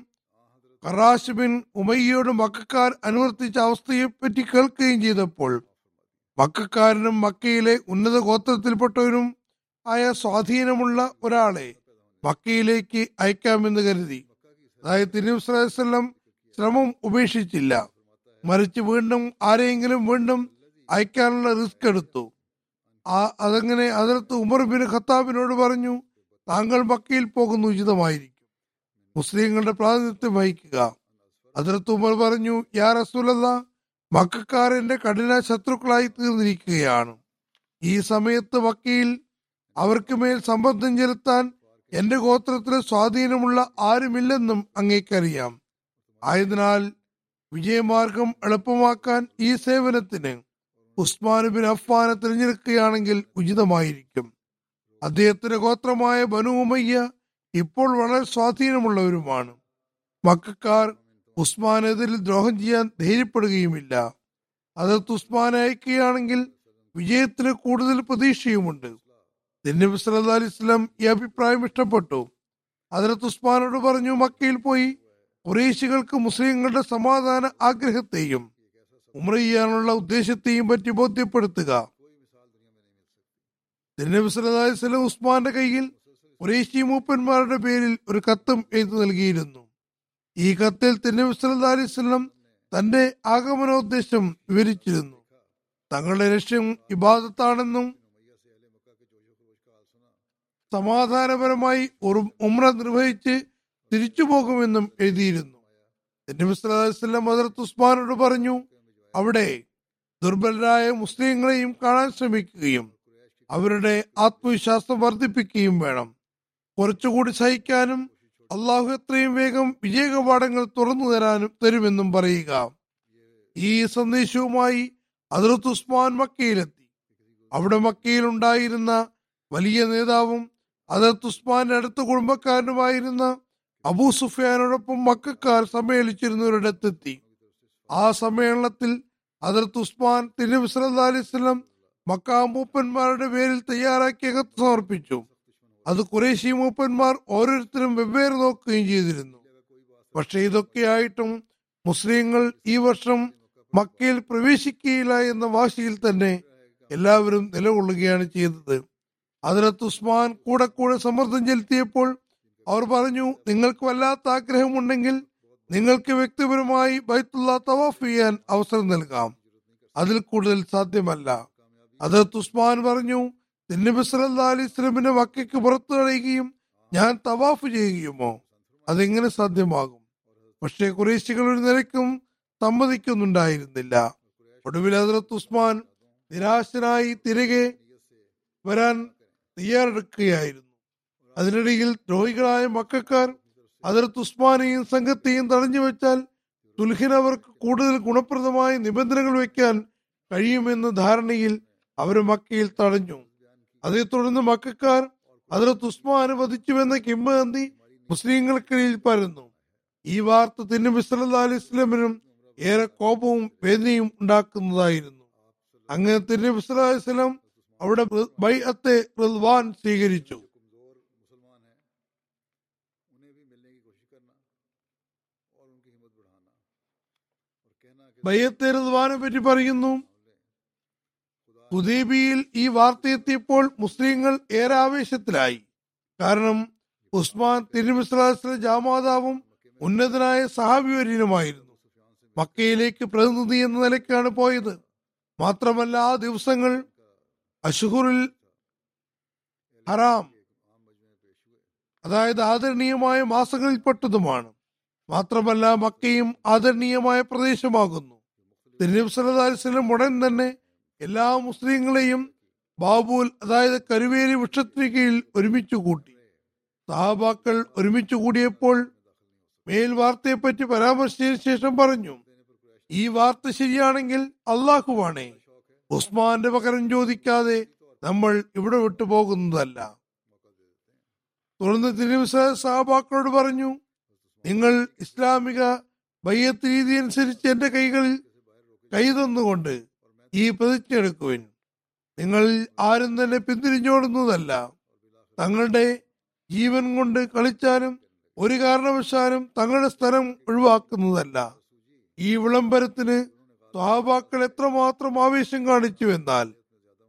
ഖറാശ് ബിൻ ഉമയ്യയോടും മക്കാർ അനുവർത്തിച്ച അവസ്ഥയെപ്പറ്റി കേൾക്കുകയും ചെയ്തപ്പോൾ മക്കാരനും മക്കയിലെ ഉന്നത ഗോത്രത്തിൽപ്പെട്ടവരും ആയ സ്വാധീനമുള്ള ഒരാളെ മക്കയിലേക്ക് അയക്കാമെന്ന് കരുതി. അതായത് തിരുനബി സല്ലല്ലാഹു അലൈഹി വസല്ലം ശ്രമം ഉപേക്ഷിച്ചില്ല, മറിച്ച് വീണ്ടും ആരെയെങ്കിലും വീണ്ടും അയക്കാനുള്ള റിസ്ക് എടുത്തു. അതങ്ങനെ അതിർത്ത് ഉമർ ബിൻ ഖത്താബിനോട് പറഞ്ഞു, താങ്കൾ മക്കയിൽ പോകുന്ന ഉചിതമായിരിക്കും, മുസ്ലിങ്ങളുടെ പ്രാതിനിധ്യം വഹിക്കുക. അതിർത്ത് ഉമർ പറഞ്ഞു, യാ റസൂലല്ലാഹ്, മക്കാർ എന്റെ കഠിന ശത്രുക്കളായി തീർന്നിരിക്കുകയാണ്. ഈ സമയത്ത് മക്കയിൽ അവർക്ക് മേൽ സമ്മർദ്ദം ചെലുത്താൻ എന്റെ ഗോത്രത്തിലെ സ്വാധീനമുള്ള ആരുമില്ലെന്നും അങ്ങേക്കറിയാം. ആയതിനാൽ വിജയമാർഗം എളുപ്പമാക്കാൻ ഈ സേവനത്തിന് ഉസ്മാൻ ബിൻ അഫ്ഫാനെ തിരഞ്ഞെടുക്കുകയാണെങ്കിൽ ഉചിതമായിരിക്കും. അദ്ദേഹത്തിന്റെ ഗോത്രമായ ബനു ഉമയ്യ ഇപ്പോൾ വളരെ സ്വാധീനമുള്ളവരുമാണ്. മക്കാർ ഉസ്മാനെതിരിൽ ദ്രോഹം ചെയ്യാൻ ധൈര്യപ്പെടുകയുമില്ല. അതിർത്ത് ഉസ്മാനെ അയക്കുകയാണെങ്കിൽ വിജയത്തിന് കൂടുതൽ പ്രതീക്ഷയുമുണ്ട്. തിരുനബി സല്ലല്ലാഹു അലൈഹി വസല്ലം ഈ അഭിപ്രായം ഇഷ്ടപ്പെട്ടു. അതിർത്ത് ഉസ്മാനോട് പറഞ്ഞു, മക്കയിൽ പോയി ഖുറൈശികൾക്ക് മുസ്ലിങ്ങളുടെ സമാധാന ആഗ്രഹത്തെയും ഉംറ ചെയ്യാനുള്ള ഉദ്ദേശത്തെയും പറ്റി ബോധ്യപ്പെടുത്തുക. തിരുനബി സല്ലല്ലാഹു അലൈഹി വസല്ലം ഉസ്മാന്റെ കയ്യിൽ ഖുറൈശി മൂപ്പന്മാരുടെ പേരിൽ ഒരു കത്തും എഴുതി നൽകിയിരുന്നു. ഈ കത്തിൽ തിരുനബി സല്ലല്ലാഹു അലൈഹി വസല്ലം തന്റെ ആഗമനോദ്ദേശം വിവരിച്ചിരുന്നു. തങ്ങളുടെ ലക്ഷ്യം ഇബാദത്താണെന്നും സമാധാനപരമായി ഉംറ നിർവഹിച്ച് തിരിച്ചു പോകുമെന്നും എഴുതിയിരുന്നു. തിരുനബി സല്ലല്ലാഹു അലൈഹി വസല്ലം ഹദ്റത്ത് ഉസ്മാനോട് പറഞ്ഞു, അവിടെ ദുർബലരായ മുസ്ലിങ്ങളെയും കാണാൻ ശ്രമിക്കുകയും അവരുടെ ആത്മവിശ്വാസം വർദ്ധിപ്പിക്കുകയും വേണം. കുറച്ചുകൂടി സഹിക്കാനും അള്ളാഹു എത്രയും വേഗം വിജയകവാടങ്ങൾ തുറന്നു തരുമെന്നും പറയുക. ഈ സന്ദേശവുമായി ഹദ്റത്ത് ഉസ്മാൻ മക്കയിലെത്തി. അവിടെ മക്കയിലുണ്ടായിരുന്ന വലിയ നേതാവും ഹദ്റത്ത് ഉസ്മാന്റെ അടുത്ത കുടുംബക്കാരനുമായിരുന്ന അബൂ സുഫിയാനോടൊപ്പം മക്കക്കാർ സമ്മേളിച്ചിരുന്നവരിടത്തെത്തി. ആ സമ്മേളനത്തിൽ ഹദ്റത്ത് ഉസ്മാൻ തിരുനബി സല്ലല്ലാഹു അലൈഹി വസല്ലം മക്ക മൂപ്പന്മാരുടെ പേരിൽ തയ്യാറാക്കിയ കത്ത് സമർപ്പിച്ചു. അത് ഖുറൈശി മൂപ്പന്മാർ ഓരോരുത്തരും വെവ്വേറെ നോക്കുകയും ചെയ്തിരുന്നു. പക്ഷെ ഇതൊക്കെയായിട്ടും മുസ്ലിങ്ങൾ ഈ വർഷം മക്കയിൽ പ്രവേശിക്കുകയില്ല എന്ന വാശിയിൽ തന്നെ എല്ലാവരും നിലകൊള്ളുകയാണ് ചെയ്തത്. ഹദ്റത്ത് ഉസ്മാൻ കൂടെ കൂടെ സമ്മർദ്ദം ചെലുത്തിയപ്പോൾ അവർ പറഞ്ഞു, നിങ്ങൾക്ക് വല്ലാത്ത ആഗ്രഹമുണ്ടെങ്കിൽ നിങ്ങൾക്ക് വ്യക്തിപരമായി ബൈത്തുള്ള തവാഫ് ചെയ്യാൻ അവസരം നൽകാം, അതിൽ കൂടുതൽ സാധ്യമല്ല. ഹദ്റത്ത് ഉസ്മാൻ പറഞ്ഞു, തിരുനബി സല്ലല്ലാഹു അലൈഹി വസല്ലമിനെ മക്കയ്ക്ക് പുറത്തു കളയുകയും ഞാൻ തവാഫ് ചെയ്യുകയുമോ? അതെങ്ങനെ സാധ്യമാകും? പക്ഷേ ഖുറൈശികൾ ഒരു നിലയ്ക്കും സമ്മതിക്കുന്നുണ്ടായിരുന്നില്ല. ഒടുവിൽ ഹദ്റത്ത് ഉസ്മാൻ നിരാശനായി തിരികെ വരാൻ തയ്യാറെടുക്കുകയായിരുന്നു. അതിനിടയിൽ ദ്രോഹികളായ മക്കക്കാർ ഹദ്റത്ത് ഉസ്മാനെയും സംഘത്തെയും തടഞ്ഞു വെച്ചാൽ സുൽഹിന് അവർക്ക് കൂടുതൽ ഗുണപ്രദമായ നിബന്ധനകൾ വയ്ക്കാൻ കഴിയുമെന്ന ധാരണയിൽ അവർ മക്കയിൽ തടഞ്ഞു. അതേ തുടർന്ന് മക്കാർ ഹദ്റത്ത് ഉസ്മാനെ വധിച്ചുവെന്ന കിംവദന്തി മുസ്ലിങ്ങൾക്കിടയിൽ പരന്നു. ഈ വാർത്ത തിരുനബി സല്ലല്ലാഹു അലൈഹി വസല്ലമിനും ഏറെ കോപവും വേദനയും ഉണ്ടാക്കുന്നതായിരുന്നു. അങ്ങനെ തിരുനബി സല്ലല്ലാഹു അലൈഹി വസല്ലം അവിടെ ബൈഅത്തെ റിദ്വാൻ സ്വീകരിച്ചു. ബൈഅത്തെ റിദ്വാനെ പറ്റി പറയുന്നു, ഹുദൈബിയയിൽ ഈ വാർത്തയെത്തിയപ്പോൾ മുസ്ലിങ്ങൾ ഏറെ ആവേശത്തിലായി. കാരണം ഉസ്മാൻ തിരുനബി സല്ലല്ലാഹു അലൈഹി വസല്ലം ജമാതാവും ഉന്നതനായ സഹാബിവര്യനുമായിരുന്നു. മക്കയിലേക്ക് പ്രതിനിധി എന്ന നിലയ്ക്കാണ് പോയത്. മാത്രമല്ല, ആ ദിവസങ്ങൾ അശ്ഹുറുൽ ഹറാം, അതായത് ആദരണീയമായ മാസങ്ങളിൽപ്പെട്ടതുമാണ്. മാത്രമല്ല, മക്കയും ആദരണീയമായ പ്രദേശമാകുന്നു. തിരുനബി സല്ലല്ലാഹു അലൈഹി വസല്ലം ഉടൻ തന്നെ എല്ലാ മുസ്ലിങ്ങളെയും ബാബൂൽ, അതായത് കരുവേലി വൃക്ഷത്തിന് കീഴിൽ ഒരുമിച്ചു കൂട്ടി. സഹാബാക്കൾ ഒരുമിച്ചു കൂടിയപ്പോൾ മേൽ വാർത്തയെപ്പറ്റി പരാമർശിച്ചതിന് ശേഷം പറഞ്ഞു, ഈ വാർത്ത ശരിയാണെങ്കിൽ അള്ളാഹുവാണേ, ഉസ്മാന്റെ പകരം ചോദിക്കാതെ നമ്മൾ ഇവിടെ വിട്ടു പോകുന്നതല്ല. തുടർന്ന് തിരുനബി സഹാബാക്കളോട് പറഞ്ഞു, നിങ്ങൾ ഇസ്ലാമിക ബൈഅത്ത് രീതി അനുസരിച്ച് എന്റെ കൈകളിൽ കൈതന്നുകൊണ്ട് ഈ പ്രതിജ്ഞ എടുക്കുവിൻ. നിങ്ങൾ ആരും തന്നെ പിന്തിരിഞ്ഞോടുന്നതല്ല. തങ്ങളുടെ ജീവൻ കൊണ്ട് കളിച്ചാലും ഒരു കാരണവശാലും തങ്ങളുടെ സ്ഥലം ഒഴിവാക്കുന്നതല്ല. ഈ വിളംബരത്തിന് സ്വഹാബാക്കൾ എത്രമാത്രം ആവേശം കാണിച്ചു എന്നാൽ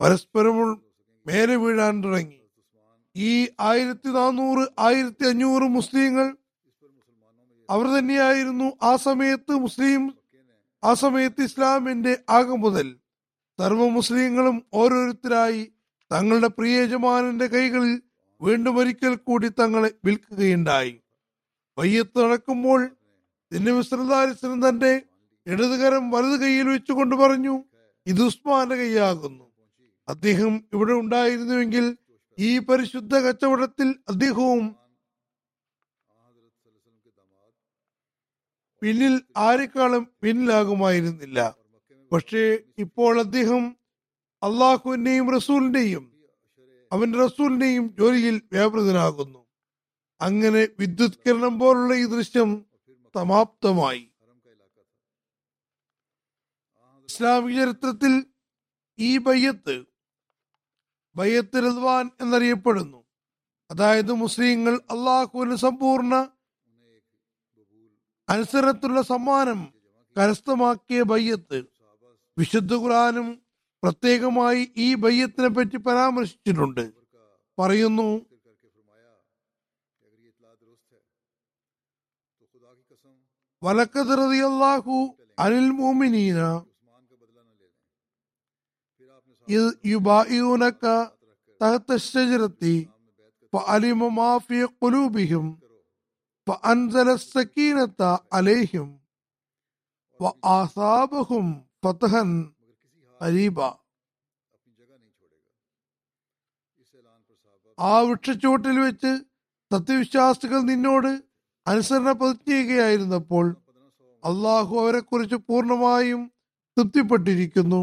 പരസ്പരം മേലെ വീഴാൻ തുടങ്ങി. ഈ 1400-1500 മുസ്ലിങ്ങൾ അവർ തന്നെയായിരുന്നു ആ സമയത്ത് ഇസ്ലാമിന്റെ ആഗം മുതൽ. സർവ്വ മുസ്ലിങ്ങളും ഓരോരുത്തരായി തങ്ങളുടെ പ്രിയ യജമാനന്റെ കൈകളിൽ വീണ്ടും ഒരിക്കൽ കൂടി തങ്ങളെ വിൽക്കുകയുണ്ടായി. ബൈഅത്ത് നടക്കുമ്പോൾ നബി സല്ലല്ലാഹു അലൈഹി വസല്ലം തന്റെ ഇടതുകരം വലതു കൈയിൽ വെച്ചുകൊണ്ട് പറഞ്ഞു, ഇത് ഉസ്മാന്റെ കൈയാകുന്നു. അദ്ദേഹം ഇവിടെ ഉണ്ടായിരുന്നുവെങ്കിൽ ഈ പരിശുദ്ധ കച്ചവടത്തിൽ അദ്ദേഹവും പിന്നിൽ ആരെക്കാളും പിന്നിലാകുമായിരുന്നില്ല. പക്ഷേ ഇപ്പോൾ അദ്ദേഹം അള്ളാഹുവിന്റെയും റസൂലിന്റെയും അവന്റെ റസൂലിന്റെയും ജോലിയിൽ വ്യാപൃതനാകുന്നു. അങ്ങനെ വിദ്യുത്കരണം പോലുള്ള ഈ ദൃശ്യം സമാപ്തമായി. ഇസ്ലാമിക ചരിത്രത്തിൽ ഈ ബയ്യത്ത് റിദ്വാൻ എന്നറിയപ്പെടുന്നു. അതായത് മുസ്ലിങ്ങൾ അള്ളാഹുവിന് സമ്പൂർണ്ണ അനുസരണത്തിലുള്ള സമ്മാനം കരസ്ഥമാക്കിയ ബയ്യത്ത്. വിശുദ്ധ ഖുർആനും പ്രത്യേകമായി ഈ ബയ്യത്തിനെ പറ്റി പരാമർശിച്ചിട്ടുണ്ട്. പറയുന്നു, വലഖദ് റളിയല്ലാഹു അനിൽ മുഅ്മിനീന യുബായിഊനക തഹത അശ്ശജറതി ഫഅലിമ മാ ഫീ ഖുലൂബിഹിം ഫഅൻസല സകീനത അലൈഹിം വഅസാബഹും ഫതഹൻ ഖരീബ. ആ വൃക്ഷച്ചുവട്ടിൽ വെച്ച് സത്യവിശ്വാസികൾ നിന്നോട് അനുസരണ പ്രതിജ്ഞയായിരുന്നപ്പോൾ അള്ളാഹു അവരെ കുറിച്ച് പൂർണ്ണമായും തൃപ്തിപ്പെട്ടിരിക്കുന്നു.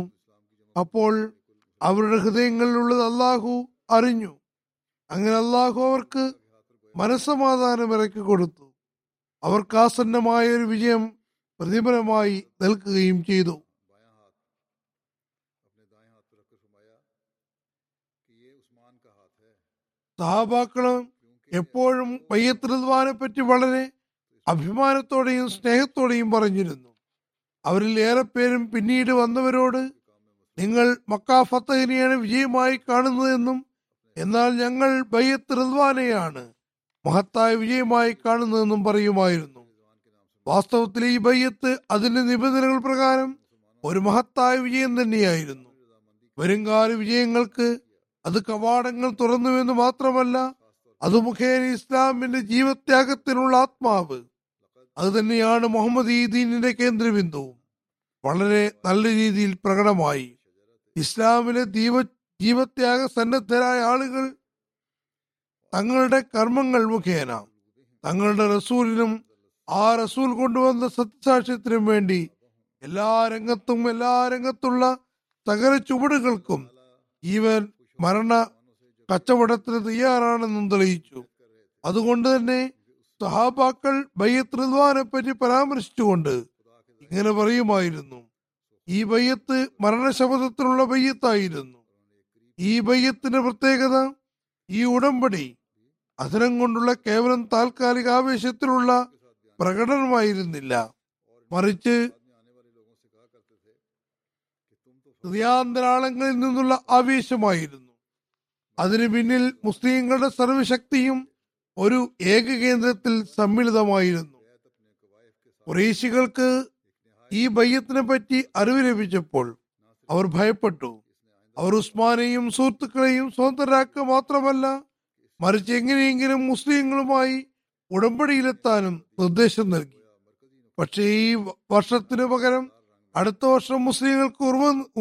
അപ്പോൾ അവരുടെ ഹൃദയങ്ങളിലുള്ളത് അള്ളാഹു അറിഞ്ഞു. അങ്ങനെ അള്ളാഹു അവർക്ക് മനസ്സമാധാനം ഇറക്കി കൊടുത്തു. അവർക്ക് ആസന്നമായ ഒരു വിജയം പ്രതിഫലമായി നൽകുകയും ചെയ്തു. സഹാബാക്കള് എപ്പോഴും ബൈഅത്ത് റിദ്വാനെ പറ്റി വളരെ അഭിമാനത്തോടെയും സ്നേഹത്തോടെയും പറഞ്ഞിരുന്നു. അവരിൽ ഏറെ പേരും പിന്നീട് വന്നവരോട് നിങ്ങൾ മക്ക ഫത്തഹിനെയാണ് വിജയമായി കാണുന്നതെന്നും എന്നാൽ ഞങ്ങൾ ബൈഅത്ത് റിദ്വാനെയാണ് മഹത്തായ വിജയമായി കാണുന്നതെന്നും പറയുമായിരുന്നു. വാസ്തവത്തിൽ ഈ ബൈഅത്ത് അതിന്റെ നിബന്ധനകൾ പ്രകാരം ഒരു മഹത്തായ വിജയം തന്നെയായിരുന്നു. വരുംകാല വിജയങ്ങൾക്ക് അത് കവാടങ്ങൾ തുറന്നുവെന്ന് മാത്രമല്ല, അത് മുഖേന ഇസ്ലാമിന്റെ ജീവത്യാഗത്തിനുള്ള ആത്മാവ്. അത് തന്നെയാണ് മുഹമ്മദ് ഈ ദീനിന്റെ കേന്ദ്രബിന്ദുവും. വളരെ നല്ല രീതിയിൽ പ്രകടമായി ഇസ്ലാമിലെ ജീവത്യാഗ സന്നദ്ധരായ ആളുകൾ തങ്ങളുടെ കർമ്മങ്ങൾ മുഖേന തങ്ങളുടെ റസൂലിനും ആ റസൂൽ കൊണ്ടുവന്ന സത്യസാക്ഷ്യത്തിനും വേണ്ടി എല്ലാ രംഗത്തുള്ള സകല ചുവടുകൾക്കും ഈവൻ മരണ കച്ചവടത്തിന് തയ്യാറാണെന്നും തെളിയിച്ചു. അതുകൊണ്ട് തന്നെ സഹാബാക്കൾ ബൈഅത്ത് റിദ്വാനെ പറ്റി പരാമർശിച്ചുകൊണ്ട് ഇങ്ങനെ പറയുമായിരുന്നു, ഈ ബൈഅത്ത് മരണശപഥത്തിനുള്ള ബൈഅത്തായിരുന്നു. ഈ ബൈഅത്തിന്റെ പ്രത്യേകത ഈ ഉടമ്പടി അധരം കൊണ്ടുള്ള കേവലം താൽക്കാലിക ആവേശത്തിലുള്ള പ്രകടനമായിരുന്നില്ല, മറിച്ച് ഹൃദയാന്തരാളങ്ങളിൽ നിന്നുള്ള ആവേശമായിരുന്നു. അതിനു പിന്നിൽ മുസ്ലിങ്ങളുടെ സർവശക്തിയും ഒരു ഏക കേന്ദ്രത്തിൽ സമ്മിളിതമായിരുന്നു. ഖുറൈശികൾക്ക് ഈ ബയ്യത്തിനെ പറ്റി അറിവ് ലഭിച്ചപ്പോൾ അവർ ഭയപ്പെട്ടു. അവർ ഉസ്മാനെയും സുഹൃത്തുക്കളെയും സ്വതന്ത്രരാക്കുക മാത്രമല്ല, മറിച്ച് എങ്ങനെയെങ്കിലും മുസ്ലിങ്ങളുമായി ഉടമ്പടിയിലെത്താനും നിർദ്ദേശം നൽകി. പക്ഷേ ഈ വർഷത്തിനു പകരം അടുത്ത വർഷം മുസ്ലിങ്ങൾക്ക്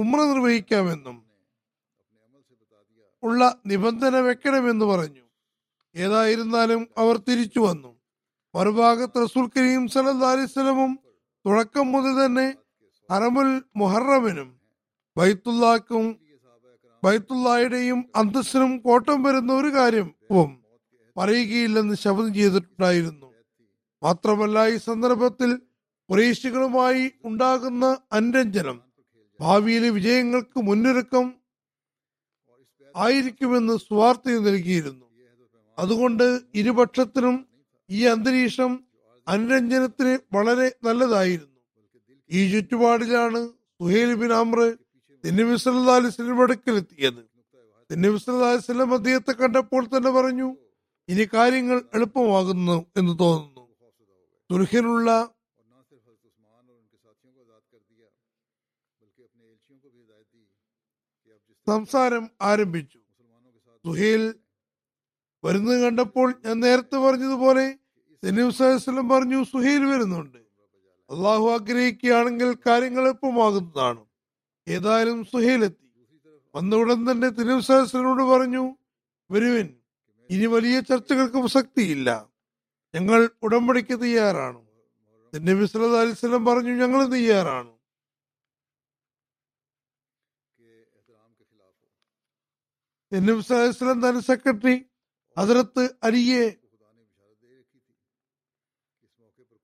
ഉംറ നിർവഹിക്കാമെന്നും ഉള്ള നിബന്ധന വെക്കണമെന്ന് പറഞ്ഞു. ഏതായിരുന്നാലും അവർ തിരിച്ചു വന്നു. മറുഭാഗത്ത് റസൂൽ കരീം സല്ലല്ലാഹു അലൈഹി വസല്ലം തുടക്കം മുതൽ തന്നെ ഹറമുൽ മുഹറമിനും ബൈത്തുല്ലാഹിയുടെയും അന്തസ്സിനും കോട്ടം വരുന്ന ഒരു കാര്യം പറയുകയില്ലെന്ന് ശപഥം ചെയ്തിട്ടുണ്ടായിരുന്നു. മാത്രമല്ല, ഈ സന്ദർഭത്തിൽ ഖുറൈശികളുമായി ഉണ്ടാകുന്ന അനുരഞ്ജനം ഭാവിയിലെ വിജയങ്ങൾക്ക് മുന്നൊരുക്കം ആയിരിക്കുമെന്ന് സ്വാർത്ഥ നൽകിയിരുന്നു. അതുകൊണ്ട് ഇരുപക്ഷത്തിനും ഈ അന്തരീക്ഷം അനുരഞ്ജനത്തിന് വളരെ നല്ലതായിരുന്നു. ഈ ചുറ്റുപാടിലാണ് സുഹൈൽ ബിൻ അംർ തിന്നബി സല്ലല്ലാഹു അലൈഹി വസല്ലം അടുക്കലെത്തിയത്. തിന്നബി സല്ലല്ലാഹു അലൈഹി വസല്ലം അദ്ദേഹത്തെ കണ്ടപ്പോൾ തന്നെ പറഞ്ഞു, ഇനി കാര്യങ്ങൾ എളുപ്പമാകുന്നു എന്ന് തോന്നുന്നു. സുൽഹിനുള്ള സംസാരം ആരംഭിച്ചു. സുഹൈൽ വരുന്നത് കണ്ടപ്പോൾ ഞാൻ നേരത്തെ പറഞ്ഞതുപോലെ തിന്നബി സല്ലല്ലാഹു അലൈഹി വസല്ലം പറഞ്ഞു, സുഹൈൽ വരുന്നുണ്ട്, അള്ളാഹു ആഗ്രഹിക്കുകയാണെങ്കിൽ കാര്യങ്ങൾ എളുപ്പമാകുന്നതാണ്. ഏതായാലും സുഹൈൽ എത്തി. വന്ന ഉടൻ തന്നെ തിന്നബി സല്ലല്ലാഹു അലൈഹി വസല്ലമോട് പറഞ്ഞു, വരുവിൻ, ഇനി വലിയ ചർച്ചകൾക്കും ശക്തിയില്ല, ഞങ്ങൾ ഉടമ്പടിക്ക് തയ്യാറാണ്. തിന്നബി സല്ലല്ലാഹു അലൈഹി വസല്ലം പറഞ്ഞു, ഞങ്ങൾ തയ്യാറാണ്. തിന്നബി സല്ലല്ലാഹു അലൈഹി വസല്ലം തന്റെ സെക്രട്ടറി ഹദരത്ത് അലിയെ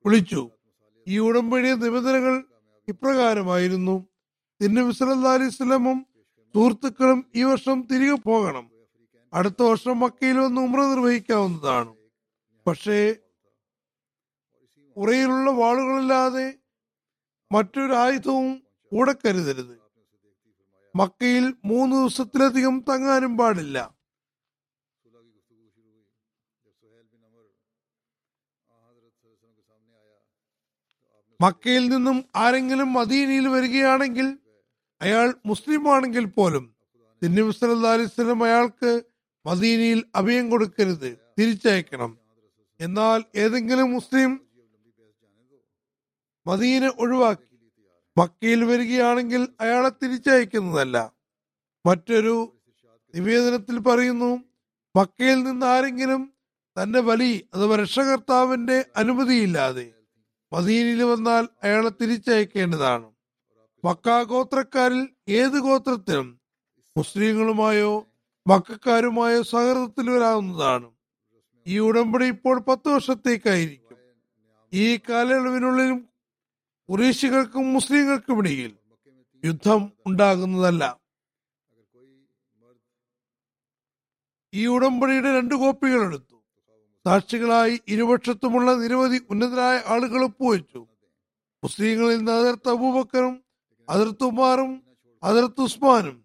വിളിച്ചു. ഈ ഉടമ്പടിയുടെ നിബന്ധനകൾ ഇപ്രകാരമായിരുന്നു: തിന്നബി സല്ലല്ലാഹു അലൈഹി വസല്ലമും സുഹൃത്തുക്കളും ഈ വർഷം തിരികെ പോകണം. അടുത്ത വർഷം മക്കയിൽ വന്ന് ഉംറ നിർവഹിക്കാവുന്നതാണ്. പക്ഷേ ഉറയിലുള്ള വാളുകളില്ലാതെ മറ്റൊരു ആയുധവും കൂടെ കരുതരുത്. മക്കയിൽ 3 ദിവസത്തിലധികം തങ്ങാനും പാടില്ല. മക്കയിൽ നിന്നും ആരെങ്കിലും മദീനയിൽ വരികയാണെങ്കിൽ, അയാൾ മുസ്ലിം ആണെങ്കിൽ പോലും, തിന്നബി സല്ലല്ലാഹു അലൈഹി വസല്ലം അയാൾക്ക് മദീനയിൽ അഭയം കൊടുക്കരുത്, തിരിച്ചയക്കണം. എന്നാൽ ഏതെങ്കിലും മുസ്ലിം മദീന ഒഴിവാക്കി മക്കയിൽ വരികയാണെങ്കിൽ അയാളെ തിരിച്ചയക്കുന്നതല്ല. മറ്റൊരു നിവേദനത്തിൽ പറയുന്നു, മക്കയിൽ നിന്ന് ആരെങ്കിലും തന്റെ വലി അഥവാ രക്ഷകർത്താവിന്റെ അനുമതിയില്ലാതെ മദീനയിൽ വന്നാൽ അയാളെ തിരിച്ചയക്കേണ്ടതാണ്. മക്ക ഗോത്രക്കാരിൽ ഏത് ഗോത്രത്തിനും മുസ്ലിങ്ങളുമായോ മക്കാരുമായോ സൗഹൃദത്തിൽ വരാവുന്നതാണ്. ഈ ഉടമ്പടി ഇപ്പോൾ 10 വർഷത്തേക്കായിരിക്കും. ഈ കാലയളവിനുള്ളിലും ഖുറൈശികൾക്കും മുസ്ലിങ്ങൾക്കുമിടയിൽ യുദ്ധം ഉണ്ടാകുന്നതല്ല. ഈ ഉടമ്പടിയുടെ 2 കോപ്പികൾ എടുത്തു. സാക്ഷികളായി ഇരുപക്ഷത്തുമുള്ള നിരവധി ഉന്നതരായ ആളുകൾ ഒപ്പുവെച്ചു. മുസ്ലിങ്ങളിൽ നിന്ന് ഹദരത്ത് അബൂബക്കറും ഹദരത്ത് ഉമാറും ഹദരത്ത് ഉസ്മാനും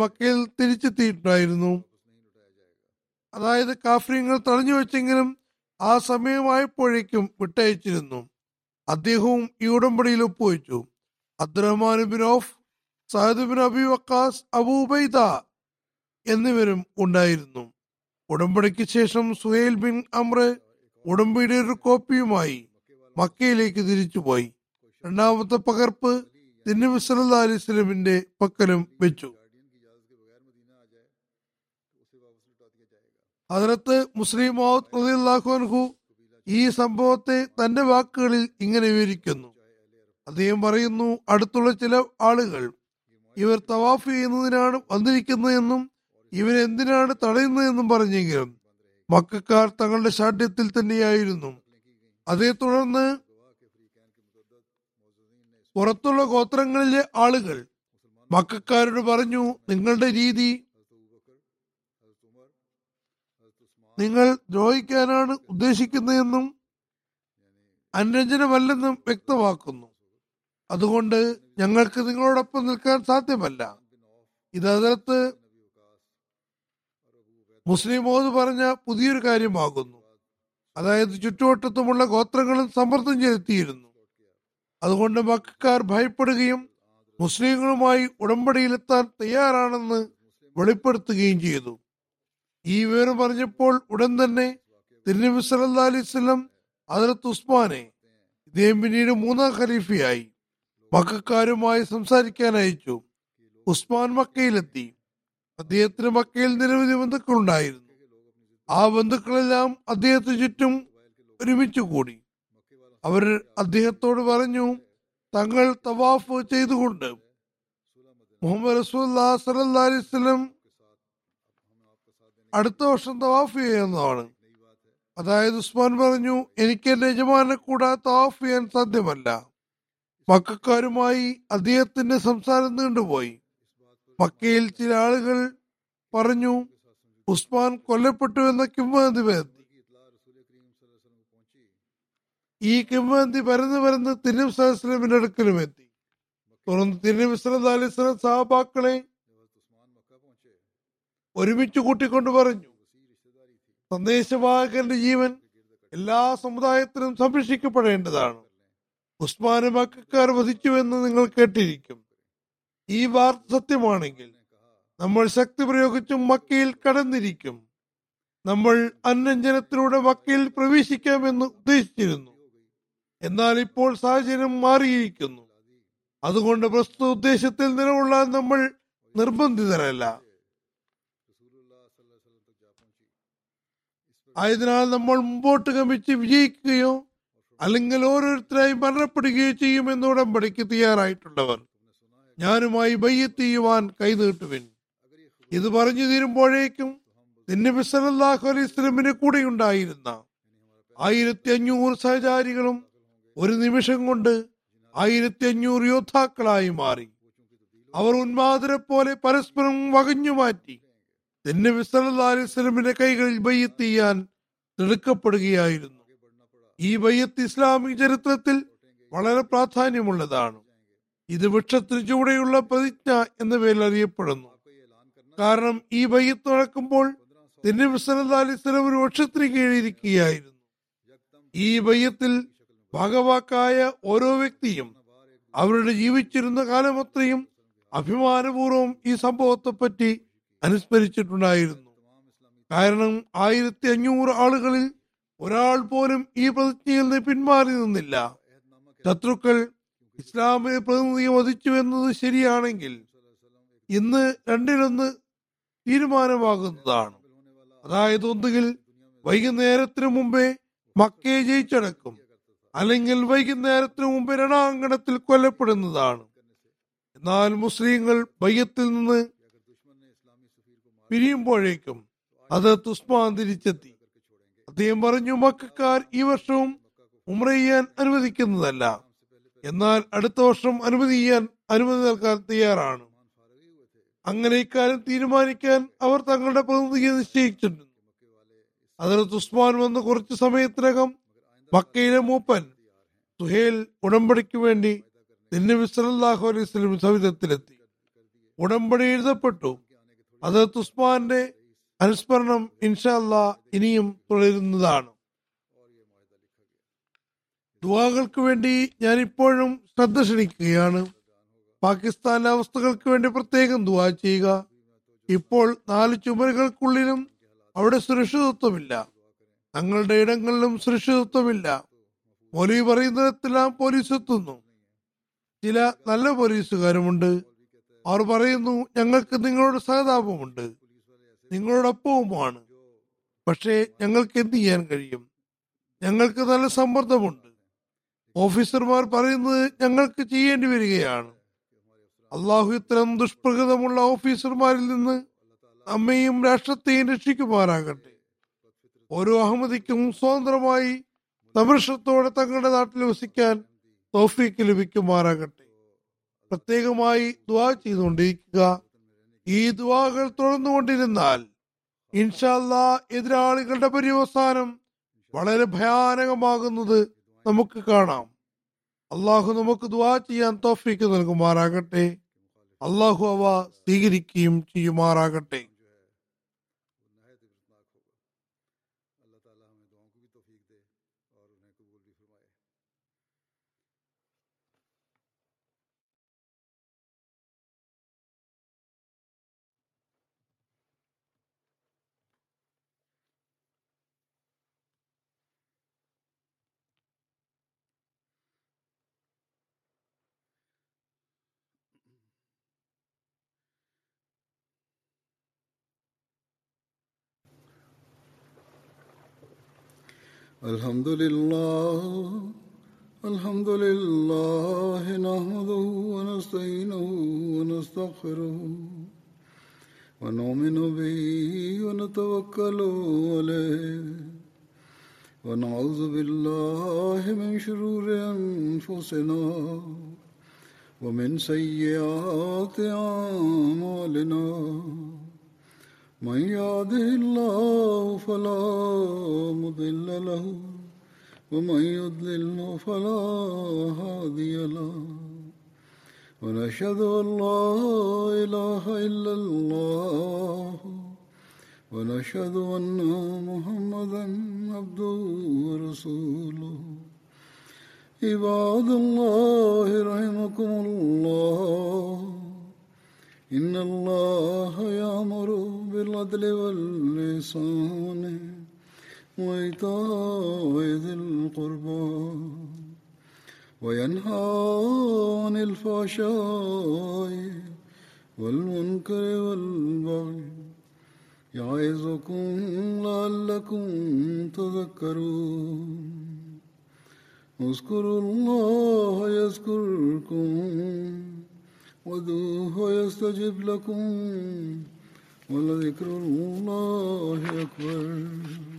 മക്കയിൽ തിരിച്ചെത്തിയിട്ടുണ്ടായിരുന്നു. അതായത് കാഫ്രീങ്ങൾ തടഞ്ഞു വെച്ചെങ്കിലും ആ സമയമായപ്പോഴേക്കും വിട്ടയച്ചിരുന്നു. അദ്ദേഹവും ഈ ഉടമ്പടിയിൽ ഒപ്പുവെച്ചു. Abdur Rahman bin Auf, Saad bin Abi Waqqas, Abu Ubaida എന്നിവരും ഉണ്ടായിരുന്നു. ഉടമ്പടിക്ക് ശേഷം സുഹൈൽ ബിൻ അംർ ഉടമ്പടിയുടെ ഒരു കോപ്പിയുമായി മക്കയിലേക്ക് തിരിച്ചുപോയി. 2ാമത്തെ പകർപ്പ് തിന്നബി സല്ലല്ലാഹു അലൈഹി വസല്ലമിന്റെ പക്കലും വെച്ചു. ഹദരത്ത് മുസ്ലിം മൗദ് റളിയല്ലാഹു അൻഹു ഈ സംഭവത്തെ തന്റെ വാക്കുകളിൽ ഇങ്ങനെ വിവരിക്കുന്നു. അദ്ദേഹം പറയുന്നു, അടുത്തുള്ള ചില ആളുകൾ ഇവർ തവാഫ് ചെയ്യുന്നതിനാണ് വന്നിരിക്കുന്നതെന്നും ഇവരെന്തിനാണ് തടയുന്നതെന്നും പറഞ്ഞെങ്കിലും മക്കക്കാർ തങ്ങളുടെ ശാഠ്യത്തിൽ തന്നെയായിരുന്നു. അതേ തുടർന്ന് പുറത്തുള്ള ഗോത്രങ്ങളിലെ ആളുകൾ മക്കക്കാരോട് പറഞ്ഞു, നിങ്ങളുടെ രീതി നിങ്ങൾ ദ്രോഹിക്കാനാണ് ഉദ്ദേശിക്കുന്നതെന്നും അനുരഞ്ജനമല്ലെന്നും വ്യക്തമാക്കുന്നു. അതുകൊണ്ട് ഞങ്ങൾക്ക് നിങ്ങളോടൊപ്പം നിൽക്കാൻ സാധ്യമല്ല. ഇത് ഹദരത്ത് മുസ്ലിം മൗദ് പറഞ്ഞ പുതിയൊരു കാര്യമാകുന്നു. അതായത് ചുറ്റുവട്ടത്തുമുള്ള ഗോത്രങ്ങളും സമ്മർദ്ദം ചെലുത്തിയിരുന്നു. അതുകൊണ്ട് മക്കക്കാർ ഭയപ്പെടുകയും മുസ്ലിങ്ങളുമായി ഉടമ്പടിയിലെത്താൻ തയ്യാറാണെന്ന് വെളിപ്പെടുത്തുകയും ചെയ്തു. ഈ വിവരം പറഞ്ഞപ്പോൾ ഉടൻ തന്നെ തിരുനബി സല്ലല്ലാഹു അലൈഹി വസല്ലം ഹദരത്ത് ഉസ്മാനെ, ഇദ്ദേഹം പിന്നീട് 3ാം ഖലീഫയായി, മക്കക്കാരുമായി സംസാരിക്കാൻ അയച്ചു. ഉസ്മാൻ മക്കയിലെത്തി. അദ്ദേഹത്തിന് മക്കയിൽ നിരവധി ബന്ധുക്കളുണ്ടായിരുന്നു. ആ ബന്ധുക്കളെല്ലാം അദ്ദേഹത്തിന് ചുറ്റും ഒരുമിച്ചു കൂടി. അവർ അദ്ദേഹത്തോട് പറഞ്ഞു, തങ്ങൾ തവാഫ് ചെയ്തുകൊണ്ട് മുഹമ്മദ് റസൂലുള്ളാഹി സ്വല്ലല്ലാഹു അലൈഹി വസല്ലം അടുത്ത വർഷം തവാഫ് ചെയ്യുന്നതാണ്. അതായത് ഉസ്മാൻ പറഞ്ഞു, എനിക്ക് എന്റെ യജമാനെ കൂടാതെ തവാഫ് ചെയ്യാൻ സാധ്യമല്ല. മക്കക്കാരുമായി അദ്ദേഹത്തിന്റെ സംസാരം നീണ്ടുപോയി. മക്കയിൽ ചില ആളുകൾ പറഞ്ഞു, ഉസ്മാൻ കൊല്ലപ്പെട്ടു എന്ന കിംവദന്തി പരത്തി. ഈ കിംവന്തി പരന്ന് പരന്ന് തിരുനബി സ്വല്ലല്ലാഹു അലൈഹി വസല്ലമിന്റെ അടുക്കലും എത്തി. തുടർന്ന് തിരുനബി സ്വല്ലല്ലാഹു അലൈഹി വസല്ലം സഹാബാക്കളെ ഒരുമിച്ച് കൂട്ടിക്കൊണ്ട് പറഞ്ഞു, സന്ദേശവാഹകന്റെ ജീവൻ എല്ലാ സമുദായത്തിനും സംരക്ഷിക്കപ്പെടേണ്ടതാണ്. ഉസ്മാനെ മക്കാർ വധിച്ചുവെന്ന് നിങ്ങൾ കേട്ടിരിക്കും. ഈ വാർത്ത സത്യമാണെങ്കിൽ നമ്മൾ ശക്തി പ്രയോഗിച്ചും മക്കയിൽ കടന്നിരിക്കും. നമ്മൾ അന്യജനത്തിലൂടെ മക്കയിൽ പ്രവേശിക്കാമെന്ന് ഉദ്ദേശിച്ചിരുന്നു. എന്നാൽ ഇപ്പോൾ സാഹചര്യം മാറിയിരിക്കുന്നു. അതുകൊണ്ട് പ്രസ്തുത ഉദ്ദേശത്തിൽ നിലകൊള്ളാൻ നമ്മൾ നിർബന്ധിതരല്ല. ആയതിനാൽ നമ്മൾ മുമ്പോട്ട് ഗമിച്ച് വിജയിക്കുകയോ അല്ലെങ്കിൽ ഓരോരുത്തരായി മരണപ്പെടുകയോ ചെയ്യുമെന്ന് ഉടമ്പടിക്ക് തയ്യാറായിട്ടുള്ളവർ ഞാനുമായി ബൈഅത്ത് ചെയ്യുവാൻ കൈനീട്ടുവിൻ. ഇത് പറഞ്ഞു തീരുമ്പോഴേക്കും തിരുനബി സല്ലല്ലാഹു അലൈഹി വസല്ലമിന്റെ കൂടെ ഉണ്ടായിരുന്ന 1500 സഹചാരികളും ഒരു നിമിഷം കൊണ്ട് 1500 യോദ്ധാക്കളായി മാറി. അവർ ഉന്മാദരെ പോലെ പരസ്പരം വകഞ്ഞു മാറ്റി തിരുനബി സല്ലല്ലാഹു അലൈഹി വസല്ലമിന്റെ കൈകളിൽ ബൈഅത്ത് ചെയ്യാൻ തിടുക്കപ്പെടുകയായിരുന്നു. ഈ ബൈഅത്ത് ഇസ്ലാമിക ചരിത്രത്തിൽ വളരെ പ്രാധാന്യമുള്ളതാണ്. ഇത് വൃക്ഷത്തിന് ചൂടെയുള്ള പ്രതിജ്ഞ എന്ന പേരിൽ അറിയപ്പെടുന്നു. കാരണം ഈ ബൈഅത്ത് നടക്കുമ്പോൾ തിരുനബി സല്ലല്ലാഹു അലൈഹി വസല്ലം ഒരു വൃക്ഷത്തിന് കീഴിരിക്കുകയായിരുന്നു. ഈ ബൈഅത്തിൽ ഭാഗവാക്കായ ഓരോ വ്യക്തിയും അവരുടെ ജീവിച്ചിരുന്ന കാലമത്രയും അഭിമാനപൂർവ്വം ഈ സംഭവത്തെപ്പറ്റി അനുസ്മരിച്ചിട്ടുണ്ടായിരുന്നു. കാരണം 1500 ആളുകളിൽ ഒരാൾ പോലും ഈ പ്രതിജ്ഞയിൽ നിന്ന് പിന്മാറി നിന്നില്ല. ശത്രുക്കൾ ഇസ്ലാമിനെ പ്രതിനിധി വധിച്ചു എന്നത് ശരിയാണെങ്കിൽ ഇന്ന് 2-1 തീരുമാനമാകുന്നതാണ്. അതായത് ഒന്നുകിൽ വൈകുന്നേരത്തിനു മുമ്പേ മക്കയെ ജയിച്ചടക്കും, അല്ലെങ്കിൽ വൈകുന്നേരത്തിനു മുമ്പ് രണാങ്കണത്തിൽ കൊല്ലപ്പെടുന്നതാണ്. എന്നാൽ മുസ്ലിങ്ങൾ ബൈഅത്തിൽ നിന്ന് പിരിയുമ്പോഴേക്കും ഹദരത്ത് ഉസ്മാൻ തിരിച്ചെത്തി. അദ്ദേഹം പറഞ്ഞു, മക്കക്കാർ ഈ വർഷവും ഉംറ ചെയ്യാൻ അനുവദിക്കുന്നതല്ല, എന്നാൽ അടുത്ത വർഷം അനുമതി നൽകാൻ തയ്യാറാണ്. അങ്ങനെ ഇക്കാര്യം തീരുമാനിക്കാൻ അവർ തങ്ങളുടെ പ്രതിനിധിയെ നിശ്ചയിച്ചിട്ടുണ്ട്. ഹദരത്ത് ഉസ്മാൻ വന്ന കുറച്ചു സമയത്തിനകം മക്കയിലെ മൂപ്പൻ സുഹേൽ ഉടമ്പടിക്ക് വേണ്ടി തിരുനബി സല്ലല്ലാഹു അലൈഹി വസല്ലം സവിധത്തിലെത്തി. ഉടമ്പടി എഴുതപ്പെട്ടു. ഹദരത്ത് ഉസ്മാന്റെ അനുസ്മരണം ഇൻഷാ അല്ലാഹ് ഇനിയും തുടരുന്നതാണ്. ദുആകൾക്ക് വേണ്ടി ഞാൻ ഇപ്പോഴും ശ്രദ്ധ ക്ഷണിക്കുകയാണ്. പാകിസ്ഥാനിലെ അവസ്ഥകൾക്ക് വേണ്ടി പ്രത്യേകം ദുആ ചെയ്യുക. ഇപ്പോൾ 4 ചുമരുകൾക്കുള്ളിലും അവിടെ സുരക്ഷിതത്വമില്ല. തങ്ങളുടെ ഇടങ്ങളിലും സുരക്ഷിതത്വമില്ല. പോലീസ് പറയുന്നിടത്തെല്ലാം പോലീസ് എത്തുന്നു. ചില നല്ല പോലീസുകാരുമുണ്ട്. അവർ പറയുന്നു, ഞങ്ങൾക്ക് നിങ്ങളോട് സഹതാപമുണ്ട്, നിങ്ങളോടൊപ്പവുമാണ്. പക്ഷേ ഞങ്ങൾക്ക് എന്ത് ചെയ്യാൻ കഴിയും? ഞങ്ങൾക്ക് നല്ല സമ്മർദ്ദമുണ്ട്. ഓഫീസർമാർ പറയുന്നത് ഞങ്ങൾക്ക് ചെയ്യേണ്ടി വരികയാണ്. അള്ളാഹു ഇത്തരം ദുഷ്പ്രകൃതമുള്ള ഓഫീസർമാരിൽ നിന്ന് നമ്മെയും രാഷ്ട്രത്തെയും രക്ഷിക്കുമാറാകട്ടെ. ഓരോ അഹമ്മദിക്കും സ്വതന്ത്രമായി സംരക്ഷണത്തോടെ തങ്ങളുടെ നാട്ടിൽ വസിക്കാൻ തൗഫീക്ക് ലഭിക്കുമാറാകട്ടെ. പ്രത്യേകമായി ദുആ ചെയ്തുകൊണ്ടിരിക്കുക. ഈ ദുആകൾ തുടർന്നുകൊണ്ടിരുന്നാൽ ഇൻഷാ അല്ലാഹ് എതിരാളികളുടെ പര്യവസാനം വളരെ ഭയാനകമാകുന്നത് നമുക്ക് കാണാം. അള്ളാഹു നമുക്ക് ദുആ ചെയ്യാൻ തൗഫീക്ക് നൽകുമാറാകട്ടെ. അള്ളാഹു അവ സ്വീകരിക്കുകയും ചെയ്യുമാറാകട്ടെ. الحمد لله نحمده ونستعينه ونستغفره ونؤمن به ونتوكل عليه ونعوذ بالله من شرور أنفسنا ومن سيئات أعمالنا من يهده الله فلا مضل له ومن يضلله فلا هادي له ونشهد أن لا إله إلا الله ونشهد أن محمدا عبده ورسوله عباد الله رحمكم الله إن الله يأمر بالعدل والإحسان وإيتاء ذي القربى وينهى عن الفحشاء والمنكر والبغي يعظكم لعلكم تذكرون اذكروا الله يذكركم وادعوه يستجب لكم ولذكر الله أكبر